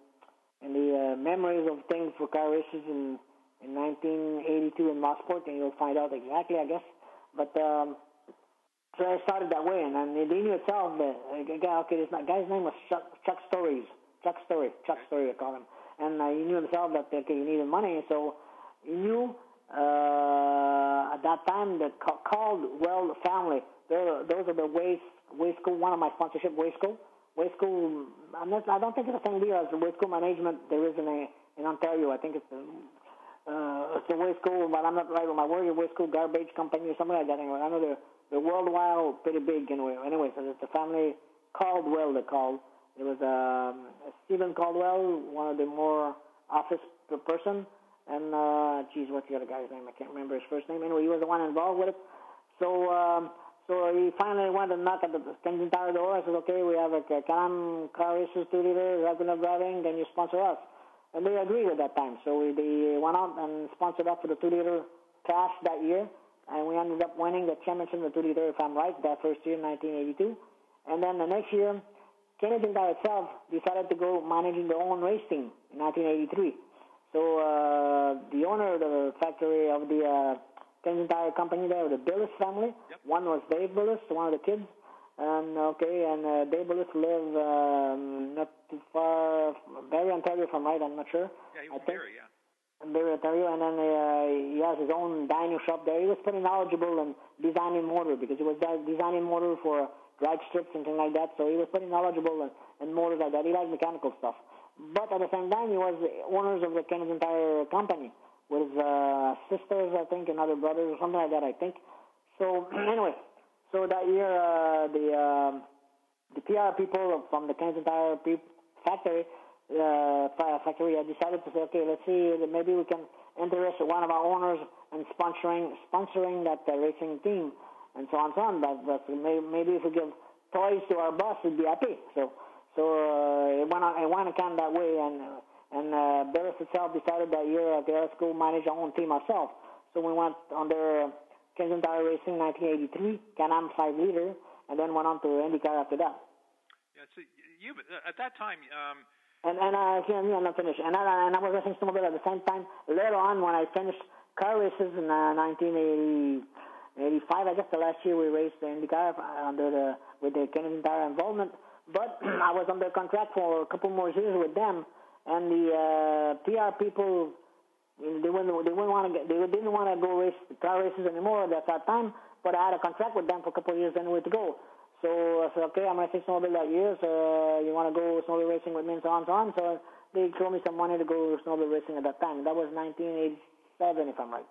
memories of things for car races in 1982 in Mosport, and you'll find out exactly, I guess. But so I started that way, and then they knew itself. The guy's name was Chuck Story, I call him. And he knew himself that he needed money, so he knew at that time the Caldwell family. Those are the Waysco, one of my sponsorship, Waysco. Waysco, I don't think it's the same deal as the Waysco management there is in Ontario. I think it's the Waysco, but I'm not right with my word, the Waysco Garbage Company or something like that. Anyway, I know they're worldwide pretty big anyway. Anyway, so it's the family Caldwell, they called. It was Stephen Caldwell, one of the more office person, and, what's the other guy's name? I can't remember his first name. Anyway, he was the one involved with it. So, so he finally went and knocked at the Canadian Tire door. I said, okay, we have a CanAm car races, 2-liter, regular driving, can you sponsor us? And they agreed at that time. So they went out and sponsored us for the 2-liter class that year. And we ended up winning the championship in the 2-liter, if I'm right, that first year, 1982. And then the next year, Canadian Tire itself decided to go managing their own race team in 1983. So the owner of the factory of the Canadian Tire company there, the Billis family. Yep. One was Dave Billis, one of the kids. And Dave Billis lived not too far, Barrie, Ontario, if I'm right, I'm not sure. Yeah, he was Barrie, yeah. Barrie, Ontario, and then he has his own dining shop there. He was pretty knowledgeable in designing motor because he was designing motor for drag strips and things like that, so he was pretty knowledgeable in motors like that. He liked mechanical stuff. But at the same time, he was the owners of the Canadian Tire company, with his sisters, I think, and other brothers or something like that, I think. So anyway, so that year the PR people from the Canadian Tire factory decided to say, okay, let's see, maybe we can interest one of our owners in sponsoring that racing team, and so on and so on. But maybe if we give toys to our boss, he'd be happy. So it went kind of that way, and Billis itself decided that year, okay, let's go manage our own team ourselves. So we went under Canadian Tire Racing 1983, CanAm 5-liter, and then went on to IndyCar after that. Yeah, so you at that time. I'm not finished. And I was racing snowmobile at the same time. Later on, when I finished car races in 1985, I guess the last year we raced the IndyCar with the Canadian Tire involvement. But I was under contract for a couple more years with them. And the PR people, they didn't want to go race car races anymore at that time. But I had a contract with them for a couple of years anyway to go. So I said, okay, I'm racing snowmobile that year. So you want to go snowmobile racing with me and so on and so on. So they threw me some money to go snowmobile racing at that time. That was 1987, if I'm right.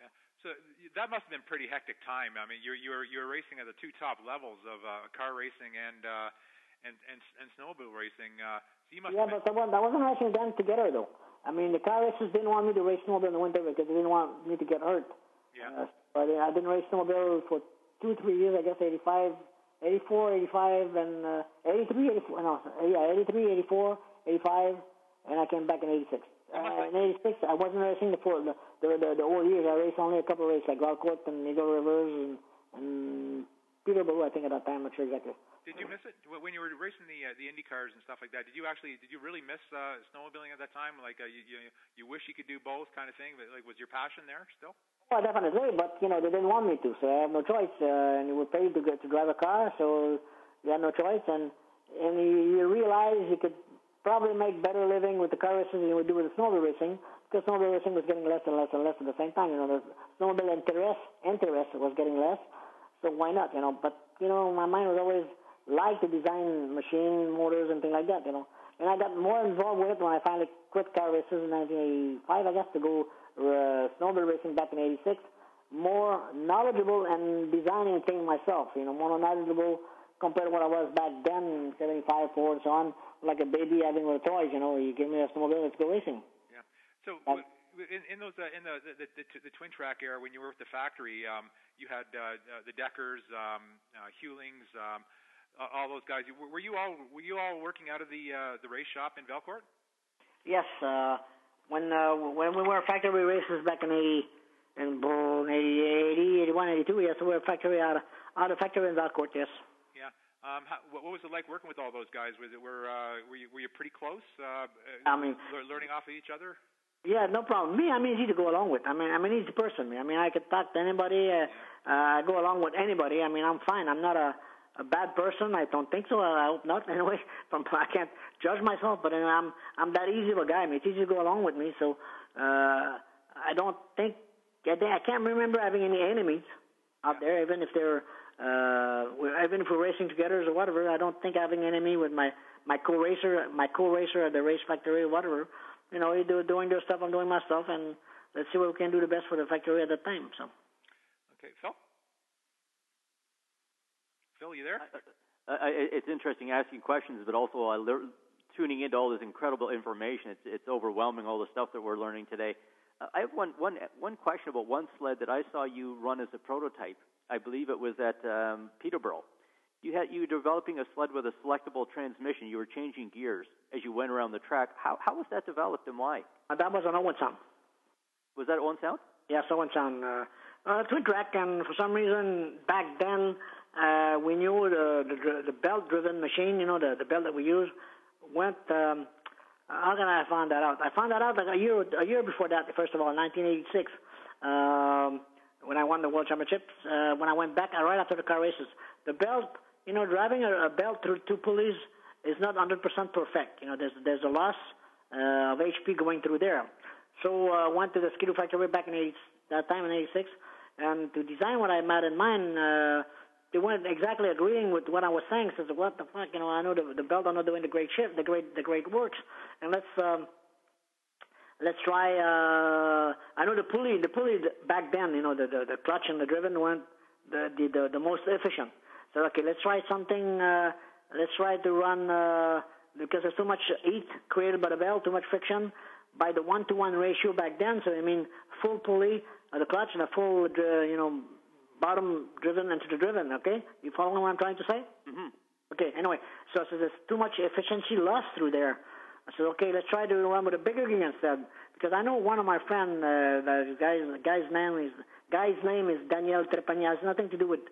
Yeah. So that must have been pretty hectic time. I mean, you're racing at the two top levels of car racing and snowmobile racing. But that wasn't racing them together, though. I mean, the car racers didn't want me to race snowmobile in the winter because they didn't want me to get hurt. Yeah. But I didn't race snowmobile for 2 or 3 years, I guess, 85, 84, 85, and 83, 84, no, yeah, 83, 84, 85, and I came back in 86. In 86, I wasn't racing the old years. I raced only a couple of races, like Valcourt and Eagle Rivers and Peterborough, I think, at that time. I'm not sure exactly. Did you miss it when you were racing the Indy cars and stuff like that? Did you really miss snowmobiling at that time? Like you wish you could do both kind of thing. But like, was your passion there still? Well, definitely, but they didn't want me to, so I had no choice. And you were paid to drive a car, so you had no choice. And you realize you could probably make better living with the car racing than you would do with the snowmobile racing, because snowmobile racing was getting less and less and less at the same time. The snowmobile interest was getting less. So why not? But my mind was always like to design machine motors and things like that, And I got more involved with it when I finally quit car races in 1985, I guess, to go snowmobile racing back in 86. More knowledgeable and designing things myself, more knowledgeable compared to what I was back then, 75, 4, and so on, like a baby having with toys, You give me a snowmobile, let's go racing. Yeah. So in the twin track era, when you were with the factory, you had the Deckers, Hulings, all those guys. Were you all working out of the race shop in Valcourt? Yes. When we were factory races back in 80, 81, 82, yes, we were factory out of factory in Valcourt. Yes. Yeah. What was it like working with all those guys? Were you pretty close? Learning off of each other. Yeah, no problem. Me, I'm easy to go along with. I'm an easy person. I could talk to anybody. I go along with anybody. I'm fine. I'm not a bad person. I don't think so. I hope not. Anyway, I can't judge myself, but I'm that easy of a guy. It's easy to go along with me. So I don't think I can't remember having any enemies out there, even if they're even if we're racing together or whatever. I don't think having an enemy with my co-racer at the race factory or whatever. You're doing their stuff. I'm doing my stuff, and let's see what we can do the best for the factory at that time. So. Okay, Phil. Phil, you there? It's interesting asking questions, but also tuning into all this incredible information. It's overwhelming, all the stuff that we're learning today. I have one question about one sled that I saw you run as a prototype. I believe it was at Peterborough. You were developing a sled with a selectable transmission. You were changing gears as you went around the track. How was that developed and why? That was on Owen Sound. Was that Owen Sound? Yes, Owen Sound. Twin track, and for some reason back then, we knew the belt-driven machine, the belt that we used, went, how can I find that out? I found that out like a year before that, first of all, in 1986, when I won the World Championships, when I went back right after the car races. The belt, driving a belt through two pulleys is not 100% perfect. There's a loss of HP going through there. So I went to the Ski-Doo factory back in that time in 86, and to design what I had in mind, they weren't exactly agreeing with what I was saying. Says, what the fuck? I know the belt are not doing the great shift, the great works, and let's try. I know the pulley back then, the clutch and the driven weren't the most efficient. So okay, let's try something. Let's try to run because there's too much heat created by the belt, too much friction by the 1-to-1 ratio back then. So full pulley of the clutch and a full bottom driven into the driven, okay? You following what I'm trying to say? Mm-hmm. Okay, anyway, so there's too much efficiency loss through there. I said, okay, let's try to run with a bigger gear instead. Because I know one of my friends, the guy's name is Daniel Trepanias. It has nothing to do with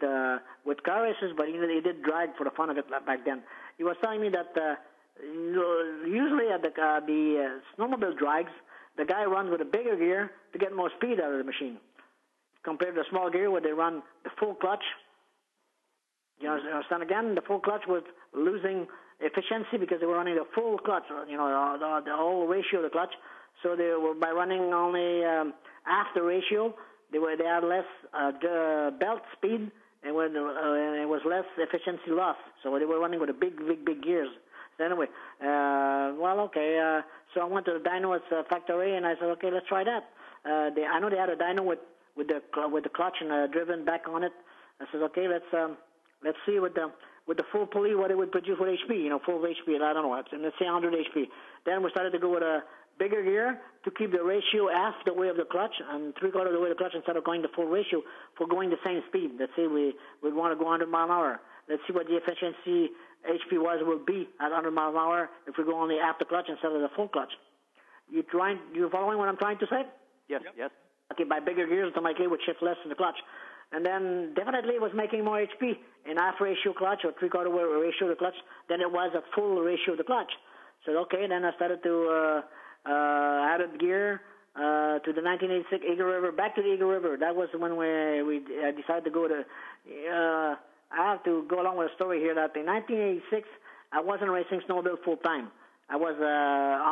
car races, but he did drag for the fun of it back then. He was telling me that usually at the snowmobile drags, the guy runs with a bigger gear to get more speed out of the machine, compared to the small gear where they run the full clutch. You understand again? The full clutch was losing efficiency because they were running the full clutch, the whole ratio of the clutch. So they were, by running only half the ratio, they had less belt speed, and it was less efficiency loss. So they were running with the big gears. So anyway, so I went to the dyno at the factory, and I said, okay, let's try that. I know they had a dyno with the clutch and driven back on it. I said, okay, let's see with the full pulley what it would produce with HP. Full HP. I don't know. Let's say 100 HP. Then we started to go with a bigger gear to keep the ratio half the way of the clutch and three-quarters of the way of the clutch instead of going the full ratio for going the same speed. Let's say we want to go 100 miles an hour. Let's see what the efficiency HP-wise will be at 100 miles an hour if we go only half the clutch instead of the full clutch. You following what I'm trying to say? Yes, yep. Yes. Okay, by bigger gears, automatically would shift less in the clutch. And then definitely it was making more HP in half ratio clutch or three-quarter ratio of the clutch than it was at full ratio of the clutch. So, okay, then I started to added gear to the 1986 Eagle River, back to the Eagle River. That was the one where I decided to go to. I have to go along with a story here that in 1986, I wasn't racing snowmobile full-time. I was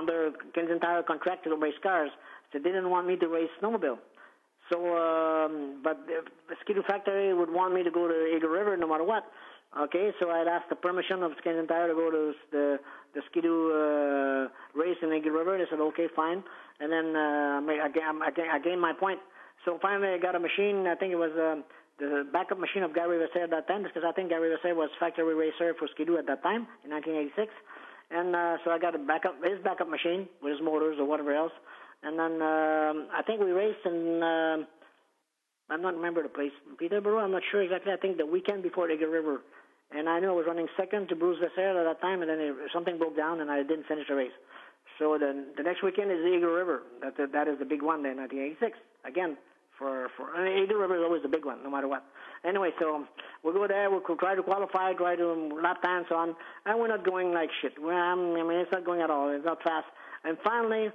under Canadian Tire contract to race cars. So they didn't want me to race snowmobile. So, but the Ski-Doo factory would want me to go to Eagle River no matter what. Okay, so I'd asked the permission of Canadian Tire to go to the Ski-Doo race in Eagle River. They said, okay, fine. And then I gained my point. So finally I got a machine. I think it was the backup machine of Gary Vasser at that time, because I think Gary Vasser was factory racer for Ski-Doo at that time in 1986. And so I got a backup machine with his motors or whatever else. And then I think we raced in, I don't remember the place, Peterborough, I'm not sure exactly, I think the weekend before Eagle River. And I knew I was running second to Bruce Vasser at that time, and then something broke down and I didn't finish the race. So the next weekend is Eagle River. That is the big one in 1986. Again, Eagle River is always the big one, no matter what. Anyway, so we'll go there, we'll try to qualify, try to lap time, so on. And we're not going like shit. It's not going at all, it's not fast. And finally,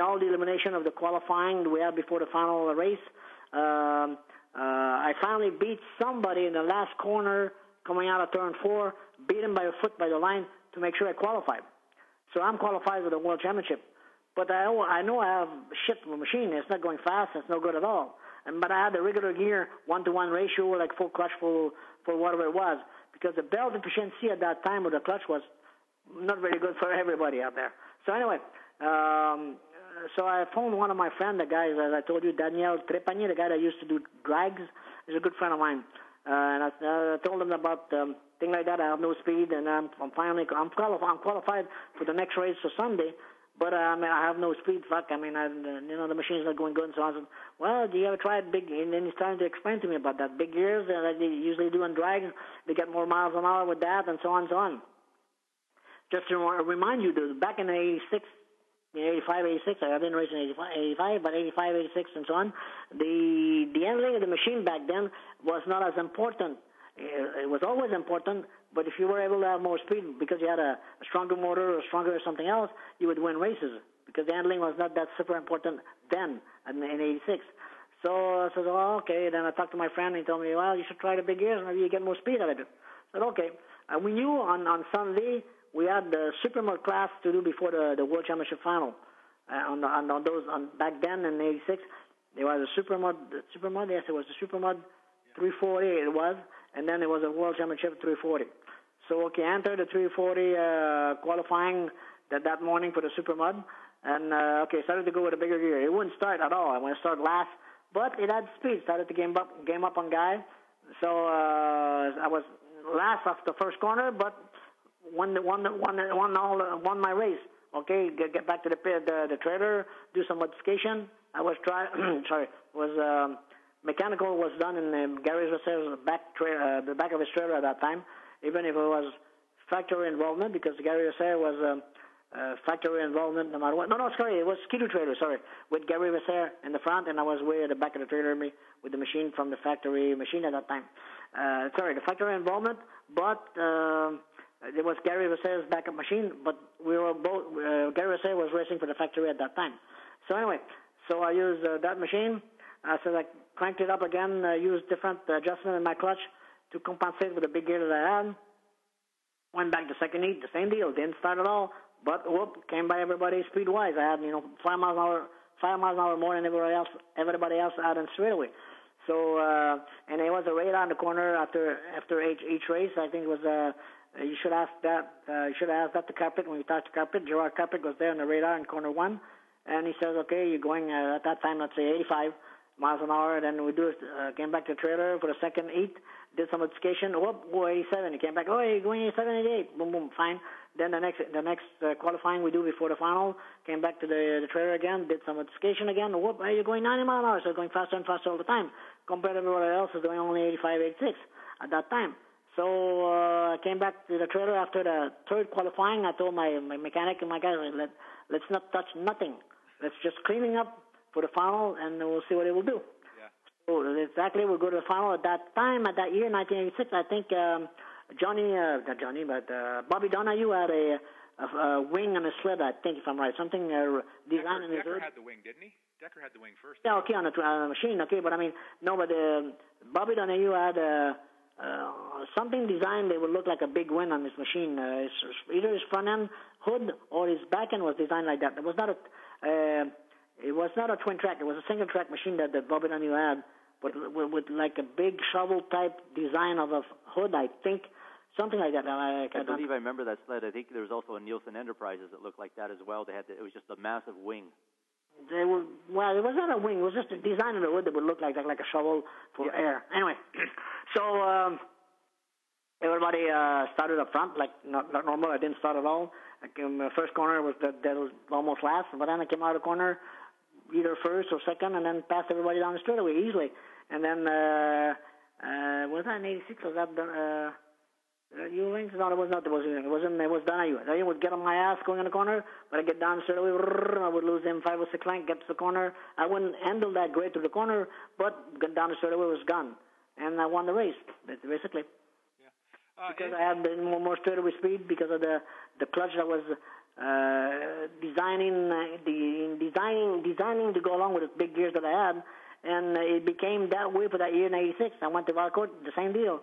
all the elimination of the qualifying we had before the final race, I finally beat somebody in the last corner coming out of turn 4, beat him by a foot by the line to make sure I qualified. So I'm qualified for the World Championship. But I know I have shit from the machine. It's not going fast. It's no good at all. But I had the regular gear, 1-to-1 ratio, like full clutch for whatever it was, because the belt efficiency at that time with the clutch was not very good for everybody out there. So anyway, so I phoned one of my friends, the guy, as I told you, Daniel Trepanier, the guy that used to do drags, is a good friend of mine. And I told him about things like that. I have no speed, and I'm qualified for the next race for Sunday, but I have no speed. The machine's not going good. And so I said, well, do you ever try big? And then he's trying to explain to me about that. Big gears that they usually do on drags, they get more miles an hour with that, and so on and so on. Just to remind you, back in 86, 85, 86, I didn't race in 85, but 85, 86, and so on, the handling of the machine back then was not as important. It was always important, but if you were able to have more speed because you had a stronger motor or stronger or something else, you would win races because the handling was not that super important then in 86. So I said, oh, okay. Then I talked to my friend, and he told me, well, you should try the big gears, maybe you get more speed out of it. I said, okay. And we knew on Sunday, we had the Supermod class to do before the World Championship final. Back then in '86, there was a Supermod. Yes, it was the Supermod 340. It was, and then there was a World Championship 340. So okay, I entered the 340 qualifying that morning for the Supermod, and started to go with a bigger gear. It wouldn't start at all. I want to start last, but it had speed. Started to game up on guy. So I was last off the first corner, but won my race. Okay, get back to the trailer, do some modification. I was mechanical was done in Gary Vasser's the back of his trailer at that time, even if it was factory involvement, because Gary Vasser was factory involvement no matter what. It was Ski-Doo trailer, with Gary Vasser in the front, and I was way at the back of the trailer with the machine from the factory machine at that time. The factory involvement, but... it was Gary Vasser's backup machine, but Gary Vasser was racing for the factory at that time. So anyway, so I used that machine. So I cranked it up again, used different adjustment in my clutch to compensate for the big gear that I had. Went back to second heat, the same deal. Didn't start at all, but came by everybody speed-wise. I had 5 miles an hour more than everybody else out in straightaway. So and it was a raid on the corner after each race. I think it was you should ask that. You should ask that to Carpet when you talked to Carpet. Gerard Carpet was there on the radar in corner 1, and he says, "Okay, you're going at that time, let's say 85. miles an hour. Then we do came back to the trailer for the second heat, did some modification. Whoop, go 87. He came back. Oh, you're going 87, 88. Boom, boom, fine. Then the next qualifying we do before the final, came back to the trailer again, did some modification again. Whoop, you're going 90 miles an hour, so going faster and faster all the time. Compared to everybody else, is going only 85, 86 at that time. So I came back to the trailer after the third qualifying. I told my mechanic and my guys, let's not touch nothing. Let's just cleaning up for the final, and we'll see what it will do. Yeah. So exactly, we'll go to the final at that time, at that year, 1986. I think Bobby Donahue had a wing and a sled, I think, if I'm right. Something designed in his Decker had the wing, didn't he? Decker had the wing first. Yeah, okay, on the machine, okay. But I mean, no, but Bobby Donahue had something designed that would look like a big wing on his machine. Either his front end hood or his back end was designed like that. It was not a twin track. It was a single track machine that Bobby Donahue had, but with like a big shovel type design of a hood, I think, something like that. I believe I remember that sled. I think there was also a Nielsen Enterprises that looked like that as well. They had it was just a massive wing. It was not a wing. It was just a design of the wood that would look like a shovel for air. Anyway, so everybody started up front like not normal. I didn't start at all. The first corner was that was almost last, but then I came out of the corner either first or second, and then passed everybody down the straightaway easily. And then was that in '86? Was that Hulings? No, it was not. It was Donahue. Donahue would get on my ass going in the corner, but I get down straight away. I would lose him 5 or 6 lengths, get to the corner. I wouldn't handle that great to the corner, but get down the straightaway was gone, and I won the race basically. Because I had more straightaway speed because of the clutch that was designing to go along with the big gears that I had, and it became that way for that year in '86. I went to Valcourt, the same deal.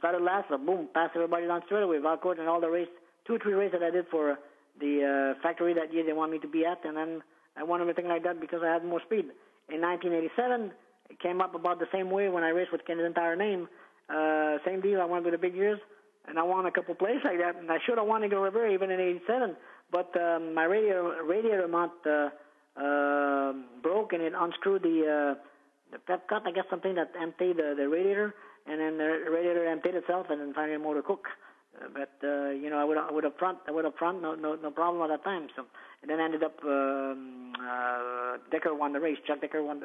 Started last, boom, passed everybody down straightaway. Valcourt and all the race, 2 or 3 races that I did for the factory that year they wanted me to be at, and then I won everything like that because I had more speed. In 1987, it came up about the same way when I raced with Canadian Tire name. Same deal, I went with the big years, and I won a couple plays like that, and I should have won Eagle River even in 87, but my radiator mount broke, and it unscrewed the pep cut, I guess something that emptied the radiator, and then the radiator emptied itself, and then finally the motor cooked. But I would up front, no problem at that time. So, and then ended up Decker won the race. Chuck Decker won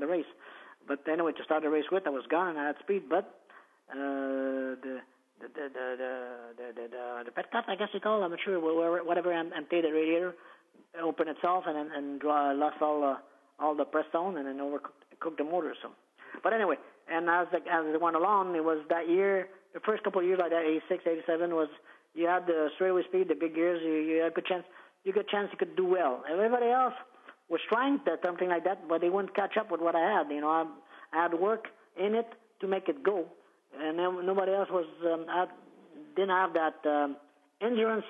the race. But anyway, to start the race with, I was gone and I had speed, but the pet cut, I guess you call it, I'm not sure, whatever emptied the radiator, opened itself and lost all the press down and then overcooked the motor. So, but anyway, and as it went along, it was that year. The first couple of years like that, 86, 87, was you had the straightaway speed, the big gears, you had a good chance. You got a chance you could do well. Everybody else was trying to something like that, but they wouldn't catch up with what I had. You know, I had work in it to make it go, and then nobody else was. Didn't have that endurance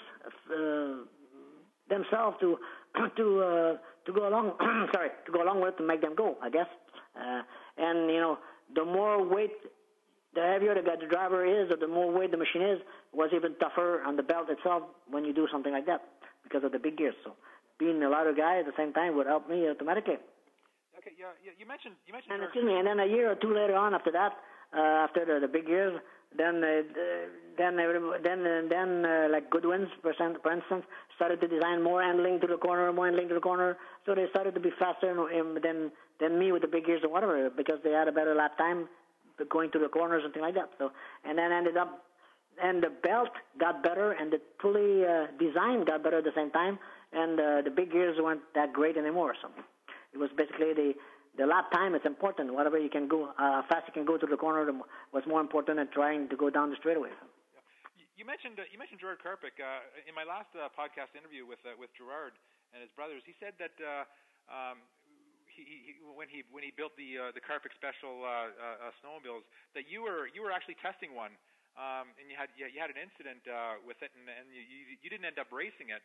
themselves to go along. To go along with to make them go, I guess. The more weight. The heavier the driver is, or the more weight the machine is, was even tougher on the belt itself when you do something like that because of the big gears. So being a lighter guy at the same time would help me automatically. Okay, yeah. You mentioned. And excuse me. And then a year or two later on, after that, after the big gears, then like Goodwin's, for instance, started to design more handling to the corner. So they started to be faster than me with the big gears or whatever because they had a better lap time. Going to the corners and things like that. So, and then ended up, and the belt got better, and the pulley design got better at the same time, and the big gears weren't that great anymore. So, it was basically the lap time is important. Whatever you can go, fast you can go to the corner was more important than trying to go down the straightaway. You mentioned Gerard Karpik in my last podcast interview with Gerard and his brothers. He said that. When he built the Karpik Special snowmobiles, that you were actually testing one, and you had an incident with it, and you didn't end up racing it.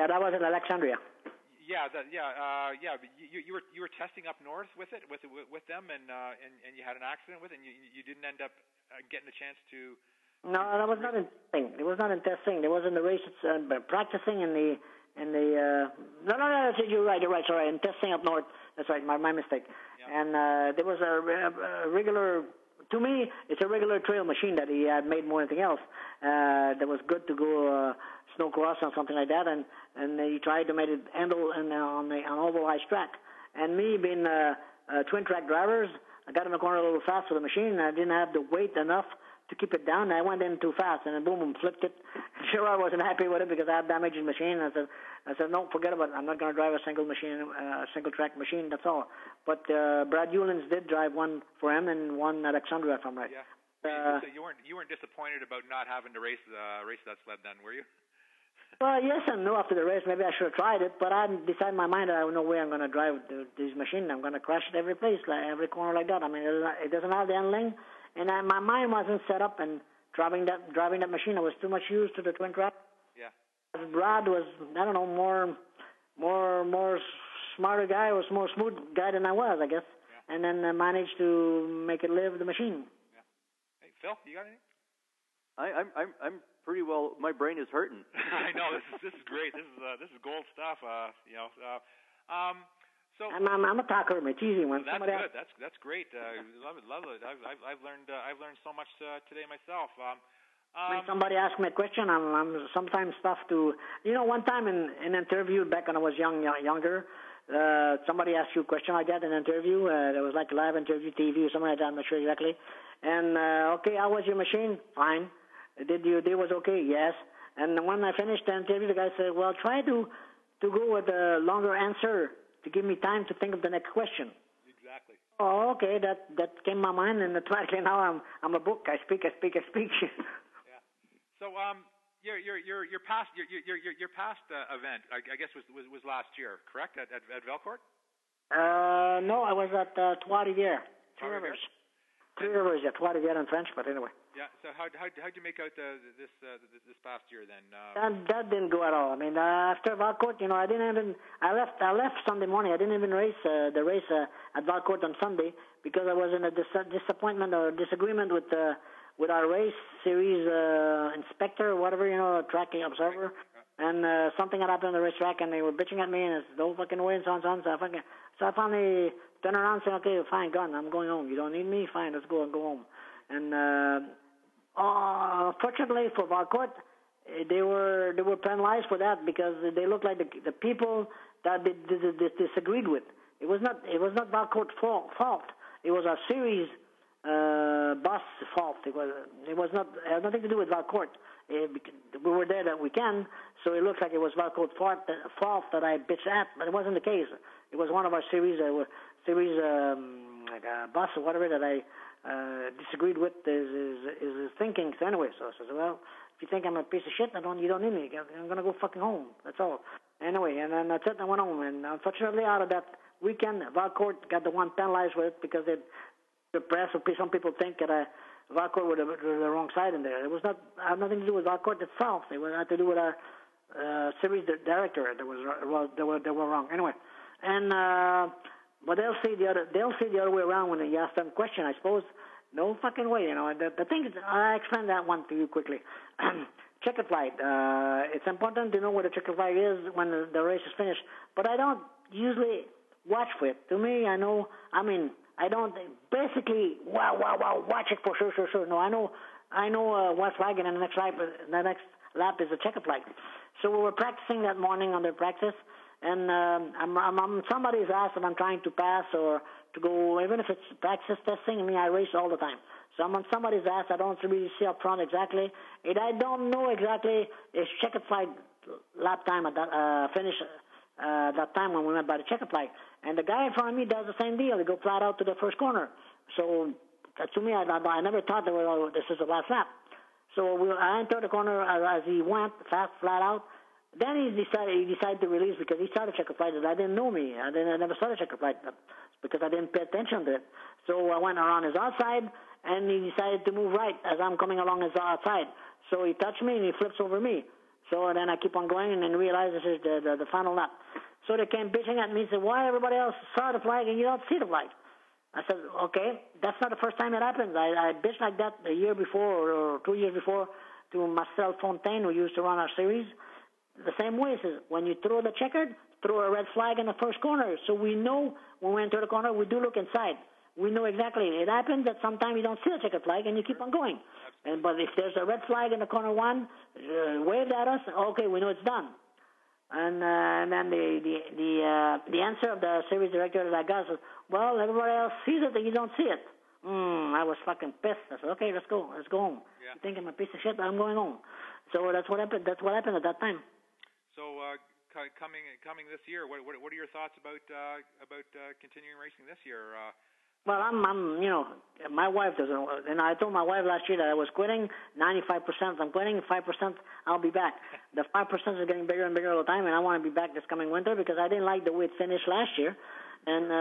That was in Alexandria. But you were testing up north with them, and you had an accident with it, and you didn't end up getting a chance to. No, that was not in testing. It was not in testing. It was in the race, practicing in the. in the no, that's it, you're right, sorry, in testing up north. That's right, my mistake. Yeah. And there was a regular, to me, it's a regular trail machine that he had made more than anything else. That was good to go snow cross or something like that, and he tried to make it handle on oval-ice track. And me being twin track drivers, I got in the corner a little fast for the machine, and I didn't have the weight enough to keep it down. I went in too fast, and then boom, flipped it. Sure, I wasn't happy with it because I had damaged the machine. I said, no, forget about it. I'm not going to drive a single machine, single track machine. That's all. But Brad Hulings did drive one for him and one at Alexandria, if I'm right. Yeah. So you weren't disappointed about not having to race that sled then, were you? Well, yes and no after the race. Maybe I should have tried it, but I decided in my mind that I don't know where I'm going to drive this machine. I'm going to crash it every place, like every corner like that. I mean, it doesn't have the handling, and my mind wasn't set up, and driving that machine, I was too much used to the twin track. Yeah. Brad was, I don't know, more smarter guy, was more smooth guy than I was, I guess, yeah. And then I managed to make it live, the machine. Yeah. Hey, Phil, you got anything? I'm pretty well. My brain is hurting. I know this is great. This is gold stuff. So I'm a talker. I'm a cheesy one. That's good. That's great. Love it. I've learned so much today myself. When somebody asks me a question, I'm sometimes stuffed to. You know, one time in an interview back when I was younger, somebody asked you a question like that in an interview. There was like a live interview, TV, something like that. I'm not sure exactly. And okay, how was your machine? Fine. They was okay, yes. And when I finished the interview, the guy said, well, try to go with a longer answer to give me time to think of the next question. Exactly. Oh, okay, that came to my mind, and that's why now I'm a book. I speak. Yeah. So your past event, I guess, was last year, correct, at Valcourt? No, I was at Trois-Rivières. Three Rivers, yeah, Trois-Rivières in French, but anyway. Yeah, so how'd you make out this past year then? That didn't go at all. I mean, after Valcourt, you know, I left Sunday morning. I didn't even race the race at Valcourt on Sunday because I was in a disappointment or disagreement with our race series inspector, whatever, you know, tracking observer. Right. And something had happened on the racetrack, and they were bitching at me, and it's no fucking way, and so on. So I finally turned around and said, okay, fine, gone. I'm going home. You don't need me? Fine, let's go home. And fortunately for Valcourt, they were penalized for that because they looked like the people that they disagreed with. It was not Valcourt's fault. It was our series boss' fault. It had nothing to do with Valcourt. We were there that weekend, so it looked like it was Valcourt's fault that I bitched at, but it wasn't the case. It was one of our series boss or whatever that I disagreed with his thinking. So anyway, so I said, well, if you think I'm a piece of shit, you don't need me. I'm going to go fucking home. That's all. Anyway, and then that's it. I went home. And unfortunately, out of that weekend, Valcourt got the one penalized with it because the press, some people think that Valcourt were the wrong side in there. It was not, had nothing to do with Valcourt itself. It had to do with our series director that were wrong. Anyway, and... But they'll see the other way around when you ask them a question, I suppose. No fucking way, you know. The thing is, I'll explain that one to you quickly. Checkered flag. It's important to know what a checkered flag is when the race is finished. But I don't usually watch for it. To me, I know. I mean, I don't basically wow, watch it for sure. No, I know one flag, and the next lap is a checkered flag. So we were practicing that morning under practice. And I'm on somebody's ass that I'm trying to pass or to go, even if it's practice testing. I mean, I race all the time. So I'm on somebody's ass. I don't really see up front exactly. And I don't know exactly if checkered flag lap time at that finish that time when we went by the checkered flag. And the guy in front of me does the same deal. He go flat out to the first corner. So to me, I never thought that this is the last lap. So I entered the corner as he went, flat out. Then he decided to release because he started checkered flag. I didn't know me. I never started checkered flag because I didn't pay attention to it. So I went around his outside, and he decided to move right as I'm coming along his outside. So he touched me, and he flips over me. So then I keep on going and then realize this is the final lap. So they came bitching at me and said, why everybody else saw the flag and you don't see the flag? I said, okay, that's not the first time it happens. I bitched like that a year before or 2 years before to Marcel Fontaine, who used to run our series. the same way. It says, when you throw the checkered, throw a red flag in the first corner. So we know when we enter the corner, we do look inside. We know exactly. It happens that sometimes you don't see the checkered flag and you keep on going. And but if there's a red flag in the corner one, waved at us, okay, we know it's done. And then the answer of the series director that I got was, well, everybody else sees it and you don't see it. I was fucking pissed. I said, okay, let's go home. Yeah. You think I'm a piece of shit? I'm going home. So that's what happened at that time. So coming this year, what are your thoughts about continuing racing this year? Well, I'm you know, my wife doesn't, and I told my wife last year that I was quitting. 95% I'm quitting, 5% I'll be back. The 5% is getting bigger and bigger all the time, and I want to be back this coming winter because I didn't like the way it finished last year, and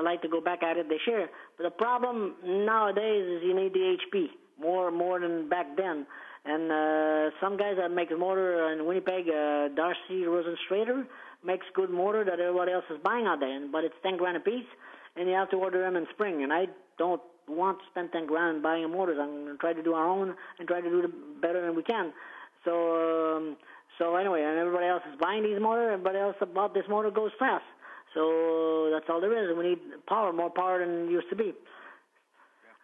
I'd like to go back at it this year. But the problem nowadays is you need the HP more than back then. And some guys that make a motor in Winnipeg, Darcy Rosenstrader, makes good motor that everybody else is buying out there, but it's $10,000 a piece, and you have to order them in spring. And I don't want to spend $10,000 buying motors. I'm going to try to do our own and try to do it better than we can. So anyway, and everybody else is buying these motors. Everybody else about this motor goes fast. So that's all there is. We need power, more power than it used to be.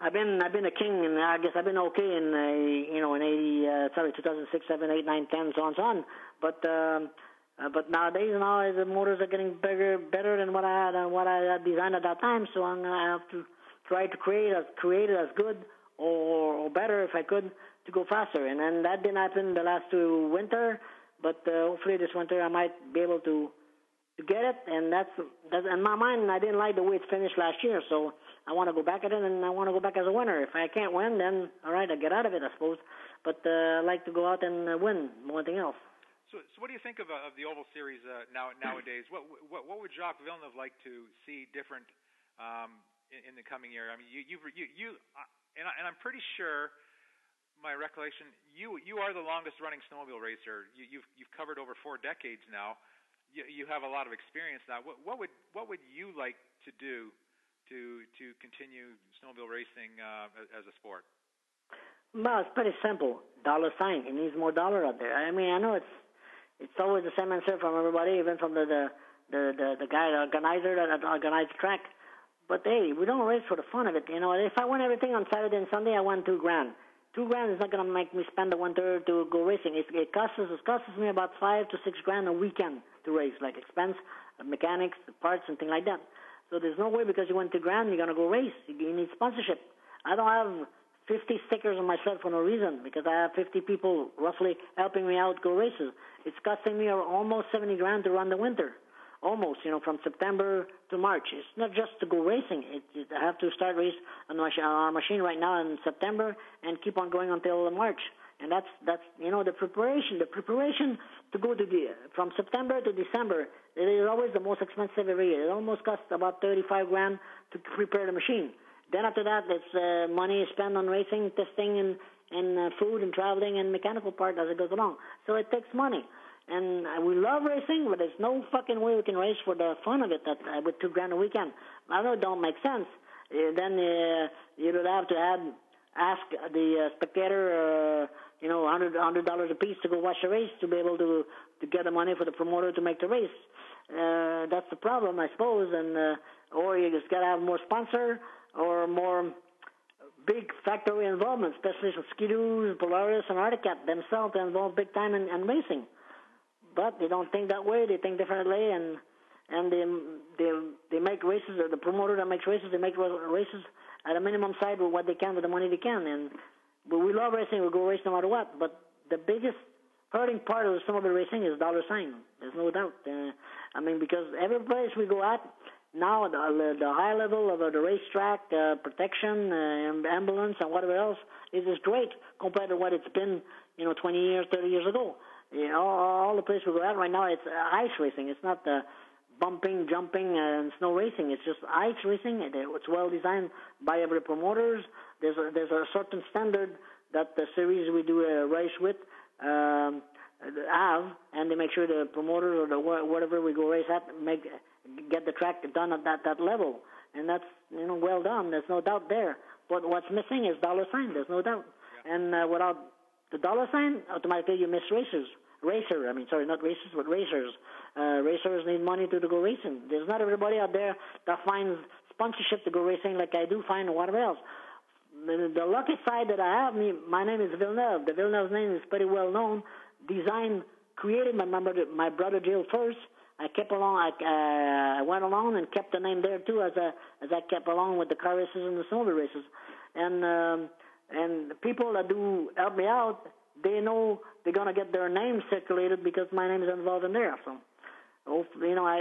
I've been a king, and I guess I've been okay in 2006, 7, 8, 9, 10, so on, so on. But nowadays, the motors are getting bigger, better than what I had designed at that time. So I'm gonna have to try to create it as good or better if I could to go faster. And then that didn't happen the last two winter, but hopefully this winter I might be able to get it. And that's in my mind. I didn't like the way it finished last year, so. I want to go back at it, and I want to go back as a winner. If I can't win, then, all right, I'll get out of it, I suppose. But I like to go out and win more than anything else. So what do you think of the Oval Series nowadays? What would Jacques Villeneuve like to see different in the coming year? I mean, and I'm pretty sure, my recollection, you are the longest-running snowmobile racer. You've covered over 4 decades now. You have a lot of experience now. What would you like to do to continue snowmobile racing as a sport? Well, it's pretty simple. Dollar sign. It needs more dollar out there. I mean, I know it's always the same answer from everybody, even from the guy, the organizer that organized the track. But hey, we don't race for the fun of it. You know, if I win everything on Saturday and Sunday, I won $2,000. $2,000 is not going to make me spend the winter to go racing. It costs me about $5,000 to $6,000 a weekend to race, like expense, mechanics, parts, and things like that. So there's no way because you went to Grand, you're going to go race. You need sponsorship. I don't have 50 stickers on my sled for no reason because I have 50 people roughly helping me out go races. It's costing me almost $70,000 to run the winter, almost, you know, from September to March. It's not just to go racing. I have to start race on our machine right now in September and keep on going until March. And that's you know, the preparation to go to from September to December, it is always the most expensive every year. It almost costs about $35,000 to prepare the machine. Then after that, it's money spent on racing, testing, and food and traveling and mechanical part as it goes along. So it takes money. And we love racing, but there's no fucking way we can race for the fun of it with $2,000 a weekend. I know it don't make sense. Then you would have to ask the spectator. You know, $100 a piece to go watch a race to be able to get the money for the promoter to make the race. That's the problem, I suppose. And or you just gotta have more sponsor or more big factory involvement, especially from Ski-Doo, Polaris, and Arctic Cat themselves involved big time in racing. But they don't think that way; they think differently, and they make races. The promoter that makes races, they make races at a minimum side with what they can, with the money they can, and. But we love racing. We go race no matter what. But the biggest hurting part of the snowmobile racing is dollar sign. There's no doubt. I mean, because every place we go at now, the high level of the racetrack, protection, ambulance, and whatever else, it is great compared to what it's been, you know, 20 years, 30 years ago. You know, all the places we go at right now, it's ice racing. It's not bumping, jumping, and snow racing. It's just ice racing. It's well designed by every promoters. There's a certain standard that the series we do a race with have, and they make sure the promoter or whatever we go race at get the track done at that level, and that's, you know, well done. There's no doubt there. But what's missing is dollar sign. There's no doubt. Yeah. And without the dollar sign, automatically you miss races. racer. I mean, sorry, not racers, but racers. Racers need money to go racing. There's not everybody out there that finds sponsorship to go racing like I do find whatever else. The lucky side that I have, my name is Villeneuve. The Villeneuve's name is pretty well known. Design created my brother Gilles first. I went along and kept the name there too as I kept along with the car races and the snowmobile races. And people that do help me out, they know they're gonna get their name circulated because my name is involved in there. So, hopefully, how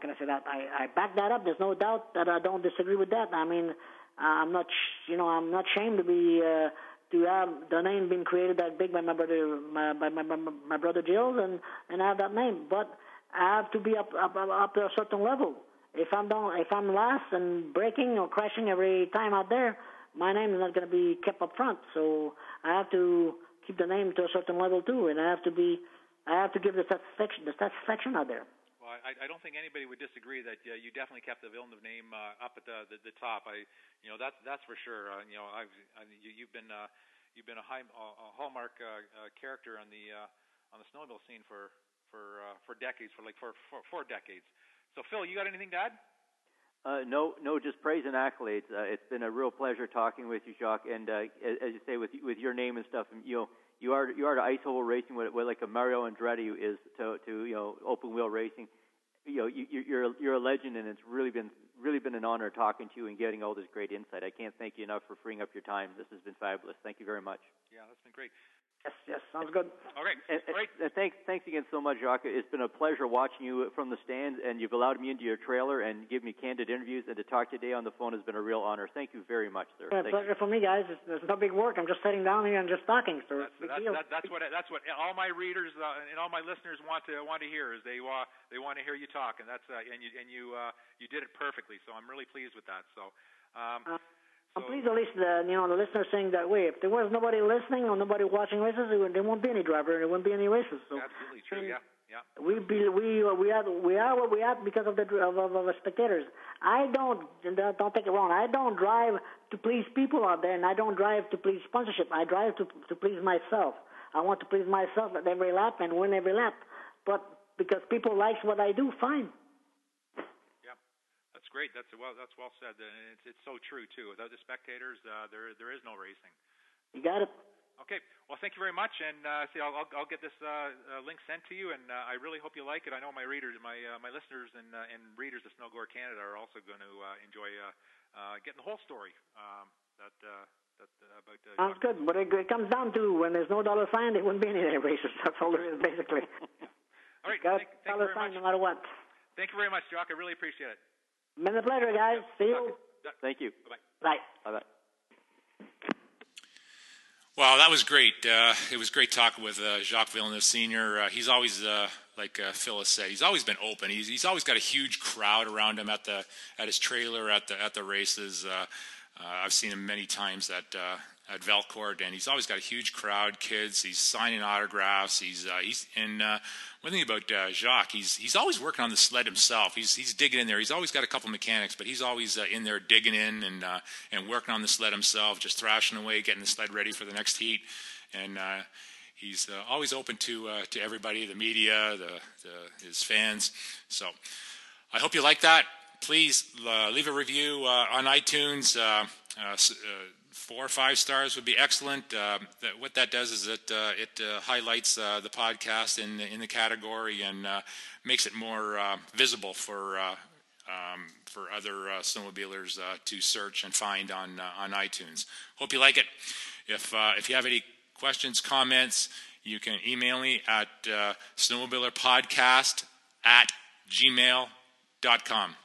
can I say that? I back that up. There's no doubt that I don't disagree with that. I mean, I'm not ashamed to be to have the name being created that big by my brother Gilles, and I have that name. But I have to be up to a certain level. If I'm last and breaking or crashing every time out there, my name is not going to be kept up front. So I have to keep the name to a certain level too, and I have to give the satisfaction out there. Well, I don't think anybody would disagree that you definitely kept the Villeneuve name up at the top. That's for sure. You've been a hallmark character on the snowmobile scene for decades, for 4 decades. So Phil, you got anything to add? No, just praise and accolades. It's been a real pleasure talking with you, Jacques. And as you say, with your name and stuff, you are to ice hole racing what like a Mario Andretti is to open wheel racing. You're a legend, and it's really been an honor talking to you and getting all this great insight. I can't thank you enough for freeing up your time. This has been fabulous. Thank you very much. Yeah, that's been great. Yes, sounds good. All right, great. Thanks again so much, Jacques. It's been a pleasure watching you from the stands, and you've allowed me into your trailer and given me candid interviews, and to talk today on the phone has been a real honor. Thank you very much, sir. Yeah, pleasure for me, guys. It's no big work. I'm just sitting down here and just talking. So that's what all my readers and all my listeners want to hear is they want to hear you talk, and that's and you did it perfectly. So I'm really pleased with that. So. I'm pleased at least the listeners saying that way. If there was nobody listening or nobody watching races, there won't be any driver and there won't be any races. So absolutely true. Yeah. We are what we are because of the spectators. Don't take it wrong. I don't drive to please people out there, and I don't drive to please sponsorship. I drive to please myself. I want to please myself at every lap and win every lap. But because people like what I do, fine. Great. That's well said, and it's so true too. Without the spectators, there is no racing. You got it. Okay. Well, thank you very much, and I'll get this link sent to you, and I really hope you like it. I know my readers, my listeners, and readers of Snowgore Canada are also going to enjoy getting the whole story. Sounds good, but it comes down to when there's no dollar sign, there wouldn't be any races. That's all there is, basically. Yeah. All right. Thank you very much. No matter what. Thank you very much, Jock. I really appreciate it. Been a pleasure, guys. See you. Thank you. Bye-bye. Bye. Bye-bye. Wow, that was great. It was great talking with Jacques Villeneuve Sr. He's always, like Phyllis said, he's always been open. He's always got a huge crowd around him at his trailer at the races. I've seen him many times at Valcourt, and he's always got a huge crowd, kids. He's signing autographs. He's one thing about Jacques, he's always working on the sled himself. He's digging in there. He's always got a couple mechanics, but he's always in there digging in and working on the sled himself, just thrashing away, getting the sled ready for the next heat. And he's always open to everybody, the media, his fans. So I hope you like that. Please leave a review on iTunes. 4 or 5 stars would be excellent. What that does is it highlights the podcast in the category and makes it more visible for other snowmobilers to search and find on iTunes. Hope you like it. If you have any questions, comments, you can email me at snowmobilerpodcast@gmail.com.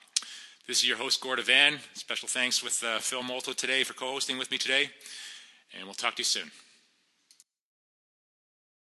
This is your host, Gord Ivan. Special thanks with Phil Maltais today for co-hosting with me today. And we'll talk to you soon.